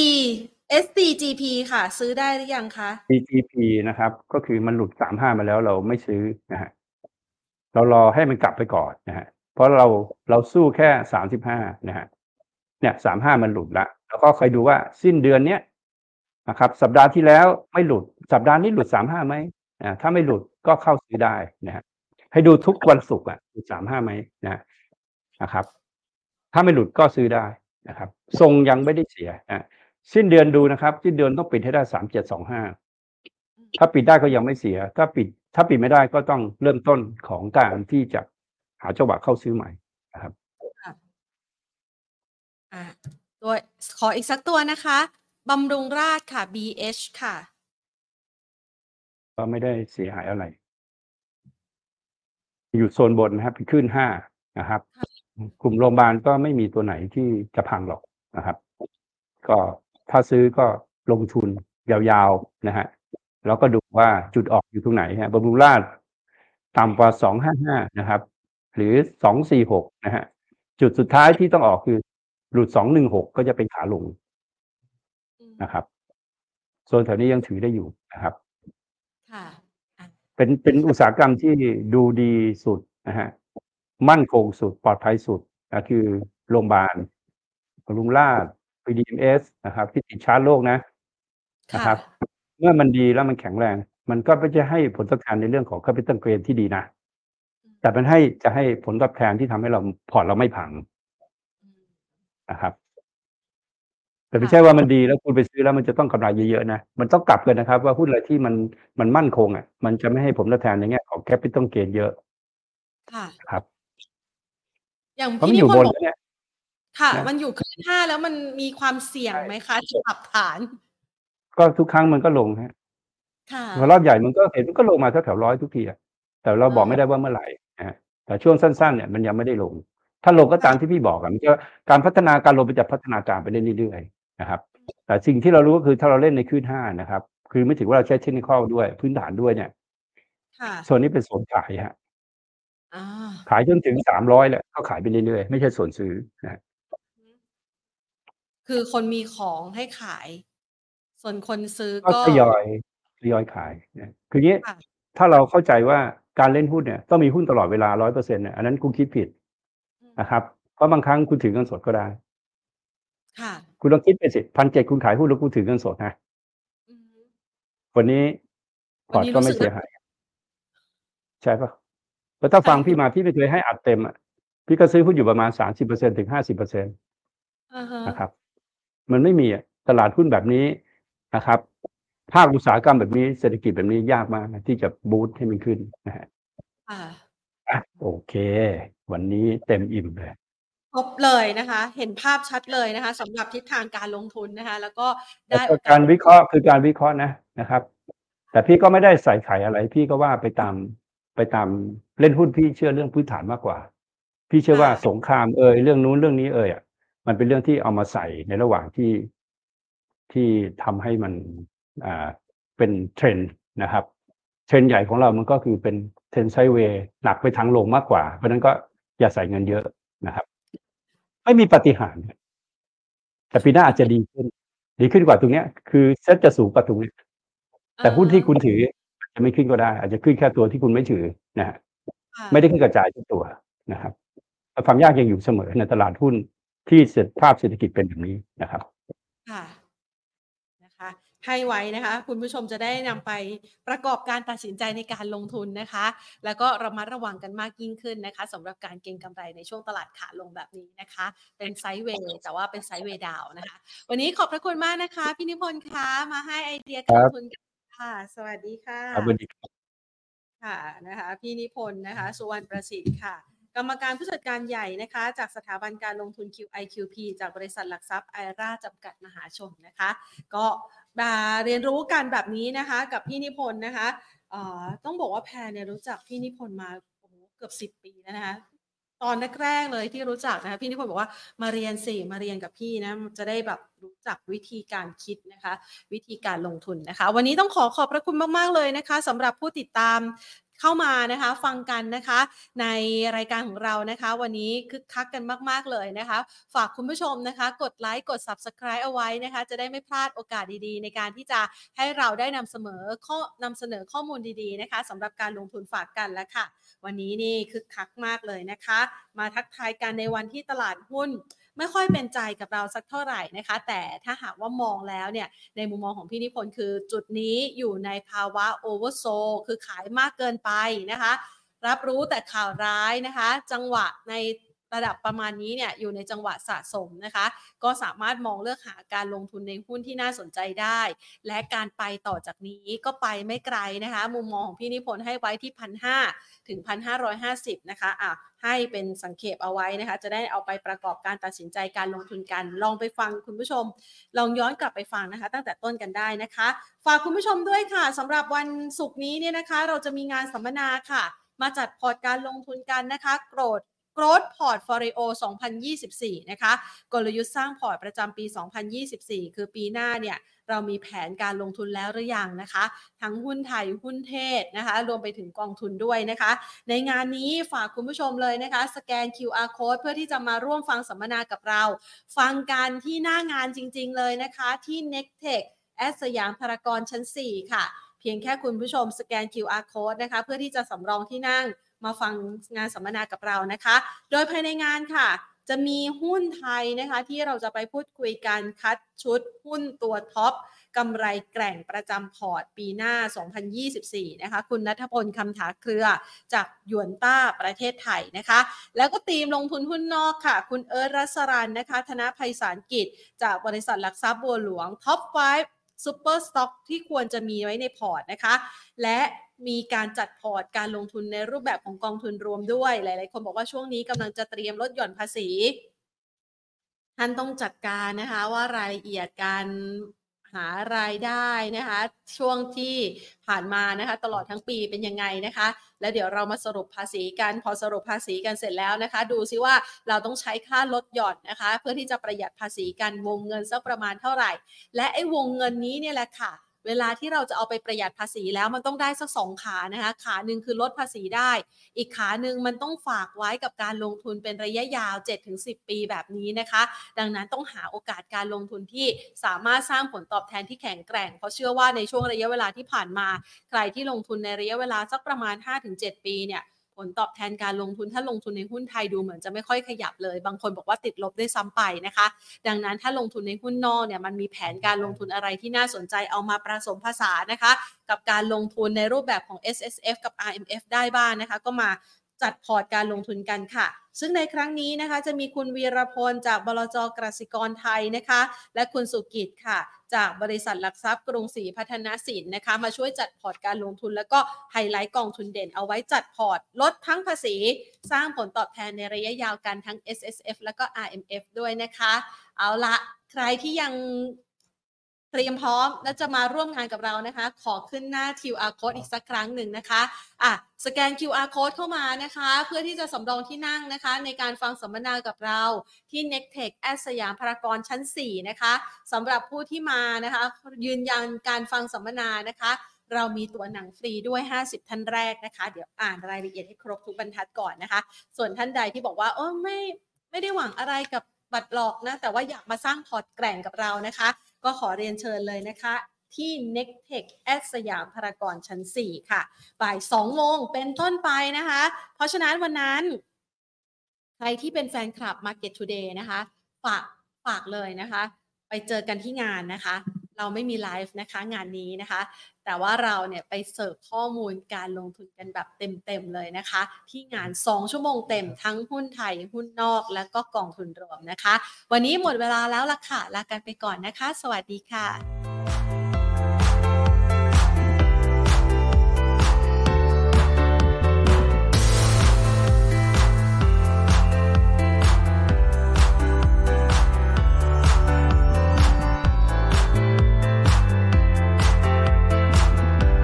sgp ค่ะซื้อได้หรือยังคะ sgp นะครับก็คือมันหลุดสามสิบห้ามาแล้วเราไม่ซื้อนะฮะเรารอให้มันกลับไปก่อนนะฮะเพราะเราเราสู้แค่สามสิบห้านะฮะเนี่ยสามสิบห้ามันหลุดละแล้วก็คอยดูว่าสิ้นเดือนเนี้ยนะครับสัปดาห์ที่แล้วไม่หลุดสัปดาห์นี้หลุดสามสิบห้ามั้ยนะถ้าไม่หลุดก็เข้าซื้อได้นะฮะให้ดูทุกวันศุกร์อ่ะหลุดสามสิบห้ามั้ยนะนะครับถ้าไม่หลุดก็ซื้อได้นะครับทรงยังไม่ได้เสียอ่ะสิ้นเดือนดูนะครับสิ้นเดือนต้องปิดให้ได้สามเจ็ดสองห้าถ้าปิดได้ก็ยังไม่เสียถ้าปิดถ้าปิดไม่ได้ก็ต้องเริ่มต้นของการที่จะหาจังหวะเข้าซื้อใหม่นะครับอ่ะตัวขออีกสักตัวนะคะบำรุงราษฎร์ค่ะ บี เอช ค่ะก็ไม่ได้เสียหายอะไรอยู่โซนบนนะครับขึ้นห้านะครับกลุ่มโรงพยาบาลก็ไม่มีตัวไหนที่จะพังหรอกนะครับก็ถ้าซื้อก็ลงทุนยาวๆนะฮะแล้วก็ดูว่าจุดออกอยู่ตรงไหนฮะบำรุงราษฎร์ต่ำกว่าสองห้าห้านะครับ หรือสองร้อยสี่สิบหกนะฮะจุดสุดท้ายที่ต้องออกคือหลุดสองร้อยสิบหกก็จะเป็นขาลงนะครับโซนแถวนี้ยังถือได้อยู่นะครับค่ะเป็นเป็นอุตสาหกรรมที่ดูดีสุดนะฮะมั่นคงสุดปลอดภัยสุดนะคือโรงพยาบาลบำรุงราษฎร์ พี ดี เอ็ม เอส นะครับที่ติดชาร์จโลกนะนะครับเมื่อมันดีแล้วมันแข็งแรงมันก็ไม่ใช่ให้ผลตอบแทนในเรื่องของ capital gain ที่ดีนะแต่มันให้จะให้ผลตอบแทนที่ทำให้เราพอร์ตเราไม่พังนะครับแต่ไม่ใช่ว่ามันดีแล้วคุณไปซื้อแล้วมันจะต้องกำไรเยอะๆนะมันต้องกลับกันนะครับว่าหุ้นอะไรที่มันมันมั่นคงอ่ะมันจะไม่ให้ผลตอบแทนในแง่ของ capital gain เยอะค่ะครับอย่างพี่นิพนธ์บอกเนี่ยค่ะมันอยู่ขึ้นห้าแล้วมันมีความเสี่ยงไหมคะที่ปรับฐานก็ทุกครั้งมันก็ลงฮะค่ะรอบใหญ่มันก็เห็นมันก็ลงมาแถวๆร้อยทุกทีอะแต่เราบอกไม่ได้ว่าเมื่อไหร่นะฮะแต่ช่วงสั้นๆเนี่ยมันยังไม่ได้ลงถ้าลงก็ตามที่พี่บอกอะมันก็การพัฒนาการลงไปจะพัฒนาการไปเรื่อยๆนะครับแต่สิ่งที่เรารู้ก็คือถ้าเราเล่นในขึ้นห้านะครับคือไม่ถือว่าเราใช้เทคนิคอลด้วยพื้นฐานด้วยเนี่ยค่ะส่วนนี้เป็นส่วนขายฮะขายจนถึงสามร้อยแล้วก็ขายไปเรื่อยๆไม่ใช่ส่วนซื้อนะคือคนมีของให้ขายส่วนคนซื้อก็ทยอยทยอยขายนะคืองี้ถ้าเราเข้าใจว่าการเล่นหุ้นเนี่ยต้องมีหุ้นตลอดเวลา ร้อยเปอร์เซ็นต์ เนี่ยอันนั้นคุณคิดผิดนะครับเพราะบางครั้งคุณถือเงินสดก็ได้ค่ะคุณลองคิดไปสิ หนึ่งพันเจ็ดร้อย คุณขายหุ้นแล้วคุณถือเงินสดนะวันนี้พอร์ตก็ไม่เสียหายใช่ป่ะแล้วถ้าฟังพี่มาพี่ไม่เคยให้อัดเต็มอ่ะพี่ก็ซื้อหุ้นอยู่ประมาณ สามสิบเปอร์เซ็นต์ ถึง ห้าสิบเปอร์เซ็นต์ อ่าฮะนะครับมันไม่มีอ่ะตลาดหุ้นแบบนี้นะครับภาคอุตสาหกรรมแบบนี้เศรษฐกิจแบบนี้ยากมากนะที่จะบูสต์ให้มันขึ้นนะฮะอ่าโอเควันนี้เต็มอิ่มเลยครบเลยนะคะเห็นภาพชัดเลยนะคะสำหรับทิศทางการลงทุนนะคะแล้วก็ได้การวิเคราะห์คือการวิเคราะห์นะนะครับแต่พี่ก็ไม่ได้ใส่ไข่อะไรพี่ก็ว่าไปตามไปตามเล่นหุ้นพี่เชื่อเรื่องพื้นฐานมากกว่าพี่เชื่อว่าสงครามเอ่ยเรื่องนู้นเรื่องนี้เอ่ยอ่ะมันเป็นเรื่องที่เอามาใส่ในระหว่างที่ที่ทำให้มันอ่าเป็นเทรนด์นะครับเทรนด์ใหญ่ของเรามันก็คือเป็นเทรนด์ไซด์เวย์หนักไปทางลงมากกว่าเพราะนั้นก็อย่าใส่เงินเยอะนะครับไม่มีปาฏิหาริย์แต่ปีหน้าอาจจะดีขึ้นดีขึ้นกว่าตรงเนี้ยคือเซ็ตจะสูงกว่าตรงนี้แต่หุ้นที่คุณถือจะไม่ขึ้นก็ได้อาจจะขึ้นแค่ตัวที่คุณไม่ถือนะฮะไม่ได้ขึ้นกระจายทุกตัวนะครับความยากยังอยู่เสมอในตลาดหุ้นที่ภาพเศรษฐกิจเป็นแบบนี้นะครับค่ะนะคะให้ไว้นะคะคุณผู้ชมจะได้นำไปประกอบการตัดสินใจในการลงทุนนะคะแล้วก็ระมัดระวังกันมากยิ่งขึ้นนะคะสำหรับการเก็งกำไรในช่วงตลาดขาลงแบบนี้นะคะเป็นไซด์เวย์แต่ว่าเป็นไซด์เวย์ดาวน์นะคะวันนี้ขอบพระคุณมากนะคะพี่นิพนธ์คะมาให้ไอเดียการลงทุนค่ะสวัสดีค่ะสวัสดีค่ะนะคะพี่นิพนธ์นะคะสุวรรณประสิทธิ์ค่ะกรรมการผู้จัดการใหญ่นะคะจากสถาบันการลงทุน คิว ไอ คิว พี จากบริษัทหลักทรัพย์ไอราจำกัดมหาชนนะคะก็มาเรียนรู้กันแบบนี้นะคะกับพี่นิพนธ์นะคะเอ่อต้องบอกว่าแพรเนี่ยรู้จักพี่นิพนธ์มาโอ้โหเกือบสิบปีแล้วนะคะตอนแรกๆเลยที่รู้จักนะคะพี่นิพนธ์บอกว่ามาเรียนสิมาเรียนกับพี่นะจะได้แบบรู้จักวิธีการคิดนะคะวิธีการลงทุนนะคะวันนี้ต้องขอขอบพระคุณมากๆเลยนะคะสำหรับผู้ติดตามเข้ามานะคะฟังกันนะคะในรายการของเรานะคะวันนี้คึกคักกันมากๆเลยนะคะฝากคุณผู้ชมนะคะกดไลค์กด Subscribe เอาไว้นะคะจะได้ไม่พลาดโอกาสดีๆในการที่จะให้เราได้นำเสนอข้อนำเสนอข้อมูลดีๆนะคะสำหรับการลงทุนฝากกันแล้วค่ะวันนี้นี่คึกคักมากเลยนะคะมาทักทายกันในวันที่ตลาดหุ้นไม่ค่อยเป็นใจกับเราสักเท่าไหร่นะคะแต่ถ้าหากว่ามองแล้วเนี่ยในมุมมองของพี่นิพนธ์คือจุดนี้อยู่ในภาวะโอเวอร์โซลคือขายมากเกินไปนะคะรับรู้แต่ข่าวร้ายนะคะจังหวะในระดับประมาณนี้เนี่ยอยู่ในจังหวะสะสมนะคะก็สามารถมองเลือกหาการลงทุนในหุ้นที่น่าสนใจได้และการไปต่อจากนี้ก็ไปไม่ไกลนะคะมุมมองของพี่นิพนธ์ให้ไว้ที่ หนึ่งพันห้าร้อย ถึง หนึ่งพันห้าร้อยห้าสิบ นะคะอ่ะให้เป็นสังเกตเอาไว้นะคะจะได้เอาไปประกอบการตัดสินใจการลงทุนกันลองไปฟังคุณผู้ชมลองย้อนกลับไปฟังนะคะตั้งแต่ต้นกันได้นะคะฝากคุณผู้ชมด้วยค่ะสำหรับวันศุกร์นี้เนี่ยนะคะเราจะมีงานสัมมนาค่ะมาจัดพอร์ตการลงทุนกันนะคะโกรธ Growth Portfolio สองพันยี่สิบสี่นะคะกลยุทธ์สร้างพอร์ตประจำปีสองพันยี่สิบสี่คือปีหน้าเนี่ยเรามีแผนการลงทุนแล้วหรือยังนะคะทั้งหุ้นไทยหุ้นเทศนะคะรวมไปถึงกองทุนด้วยนะคะในงานนี้ฝากคุณผู้ชมเลยนะคะสแกน คิว อาร์ Code เพื่อที่จะมาร่วมฟังสัมมนากับเราฟังกันที่หน้างานจริงๆเลยนะคะที่ Next Tech แอสสยามพารากอนชั้นสี่ค่ะเพียงแค่คุณผู้ชมสแกน คิว อาร์ Code นะคะเพื่อที่จะสำรองที่นั่งมาฟังงานสัมมนากับเรานะคะโดยภายในงานค่ะจะมีหุ้นไทยนะคะที่เราจะไปพูดคุยกันคัดชุดหุ้นตัวท็อปกำไรแกร่งประจำพอร์ตปีหน้าสองพันยี่สิบสี่นะคะคุณณัฐพลคำถาเครือจากหยวนต้าประเทศไทยนะคะแล้วก็ทีมลงทุนหุ้นนอกค่ะคุณเอิร์ธรัศรันนะคะธนไพศาลกิจจากบริษัทหลักทรัพย์บัวหลวงท็อปไฟว์ซูเปอร์สต็อกที่ควรจะมีไว้ในพอร์ตนะคะและมีการจัดพอร์ตการลงทุนในรูปแบบของกองทุนรวมด้วยหลายๆคนบอกว่าช่วงนี้กำลังจะเตรียมลดหย่อนภาษีท่านต้องจัดการนะคะว่ารายละเอียดการหารายได้นะคะช่วงที่ผ่านมานะคะตลอดทั้งปีเป็นยังไงนะคะแล้วเดี๋ยวเรามาสรุปภาษีกันพอสรุปภาษีกันเสร็จแล้วนะคะดูซิว่าเราต้องใช้ค่าลดหย่อนนะคะเพื่อที่จะประหยัดภาษีกันวงเงินสักประมาณเท่าไหร่และไอ้วงเงินนี้เนี่ยแหละค่ะเวลาที่เราจะเอาไปประหยัดภาษีแล้วมันต้องได้สักสองขานะคะขาหนึ่งคือลดภาษีได้อีกขาหนึ่งมันต้องฝากไว้กับการลงทุนเป็นระยะยาว เจ็ดถึงสิบ ปีแบบนี้นะคะดังนั้นต้องหาโอกาสการลงทุนที่สามารถสร้างผลตอบแทนที่แข็งแกร่งเพราะเชื่อว่าในช่วงระยะเวลาที่ผ่านมาใครที่ลงทุนในระยะเวลาสักประมาณ ห้าถึงเจ็ด ปีเนี่ยผลตอบแทนการลงทุนถ้าลงทุนในหุ้นไทยดูเหมือนจะไม่ค่อยขยับเลยบางคนบอกว่าติดลบได้ซ้ำไปนะคะดังนั้นถ้าลงทุนในหุ้นนอกเนี่ยมันมีแผนการลงทุนอะไรที่น่าสนใจเอามาผสมผสานนะคะกับการลงทุนในรูปแบบของ เอส เอส เอฟ กับ ไอ เอ็ม เอฟ ได้บ้าง น, นะคะก็มาจัดพอร์ตการลงทุนกันค่ะซึ่งในครั้งนี้นะคะจะมีคุณวีรพลจากบลจ.กสิกรไทยนะคะและคุณสุกิจค่ะจากบริษัทหลักทรัพย์กรุงศรีพัฒนสินนะคะมาช่วยจัดพอร์ตการลงทุนแล้วก็ไฮไลท์กองทุนเด่นเอาไว้จัดพอร์ตลดทั้งภาษีสร้างผลตอบแทนในระยะยาวกันทั้ง เอส เอส เอฟ แล้วก็ ไอ เอ็ม เอฟ ด้วยนะคะเอาละใครที่ยังเตรียมพร้อมและจะมาร่วมงานกับเรานะคะขอขึ้นหน้า คิว อาร์ Code อีกสักครั้งหนึ่งนะคะอ่ะสแกน คิว อาร์ Code เข้ามานะคะเพื่อที่จะสำรองที่นั่งนะคะในการฟังสัมมนากับเราที่ Next Tech แอสสยามพารากอนชั้นสี่นะคะสำหรับผู้ที่มานะคะยืนยันการฟังสัมมนานะคะเรามีตัวหนังฟรีด้วยห้าสิบท่านแรกนะคะเดี๋ยวอ่านรายละเอียดให้ครบทุกบรรทัดก่อนนะคะส่วนท่านใดที่บอกว่าโอ้ไม่ไม่ได้หวังอะไรกับบัตรหลอกนะแต่ว่าอยากมาสร้างพอร์ตแกร่งกับเรานะคะก็ขอเรียนเชิญเลยนะคะที่ Next Tech แอสสยามพารากอนชั้นสี่ค่ะบ่าย สองโมง เป็นต้นไปนะคะเพราะฉะนั้นวันนั้นใครที่เป็นแฟนคลับ Market Today นะคะฝากฝากเลยนะคะไปเจอกันที่งานนะคะเราไม่มีไลฟ์นะคะงานนี้นะคะแต่ว่าเราเนี่ยไปเสิร์ฟข้อมูลการลงทุนกันแบบเต็มๆเลยนะคะที่งานสองชั่วโมงเต็มทั้งหุ้นไทยหุ้นนอกและก็กองทุนรวมนะคะวันนี้หมดเวลาแล้วล่ะค่ะลากันไปก่อนนะคะสวัสดีค่ะ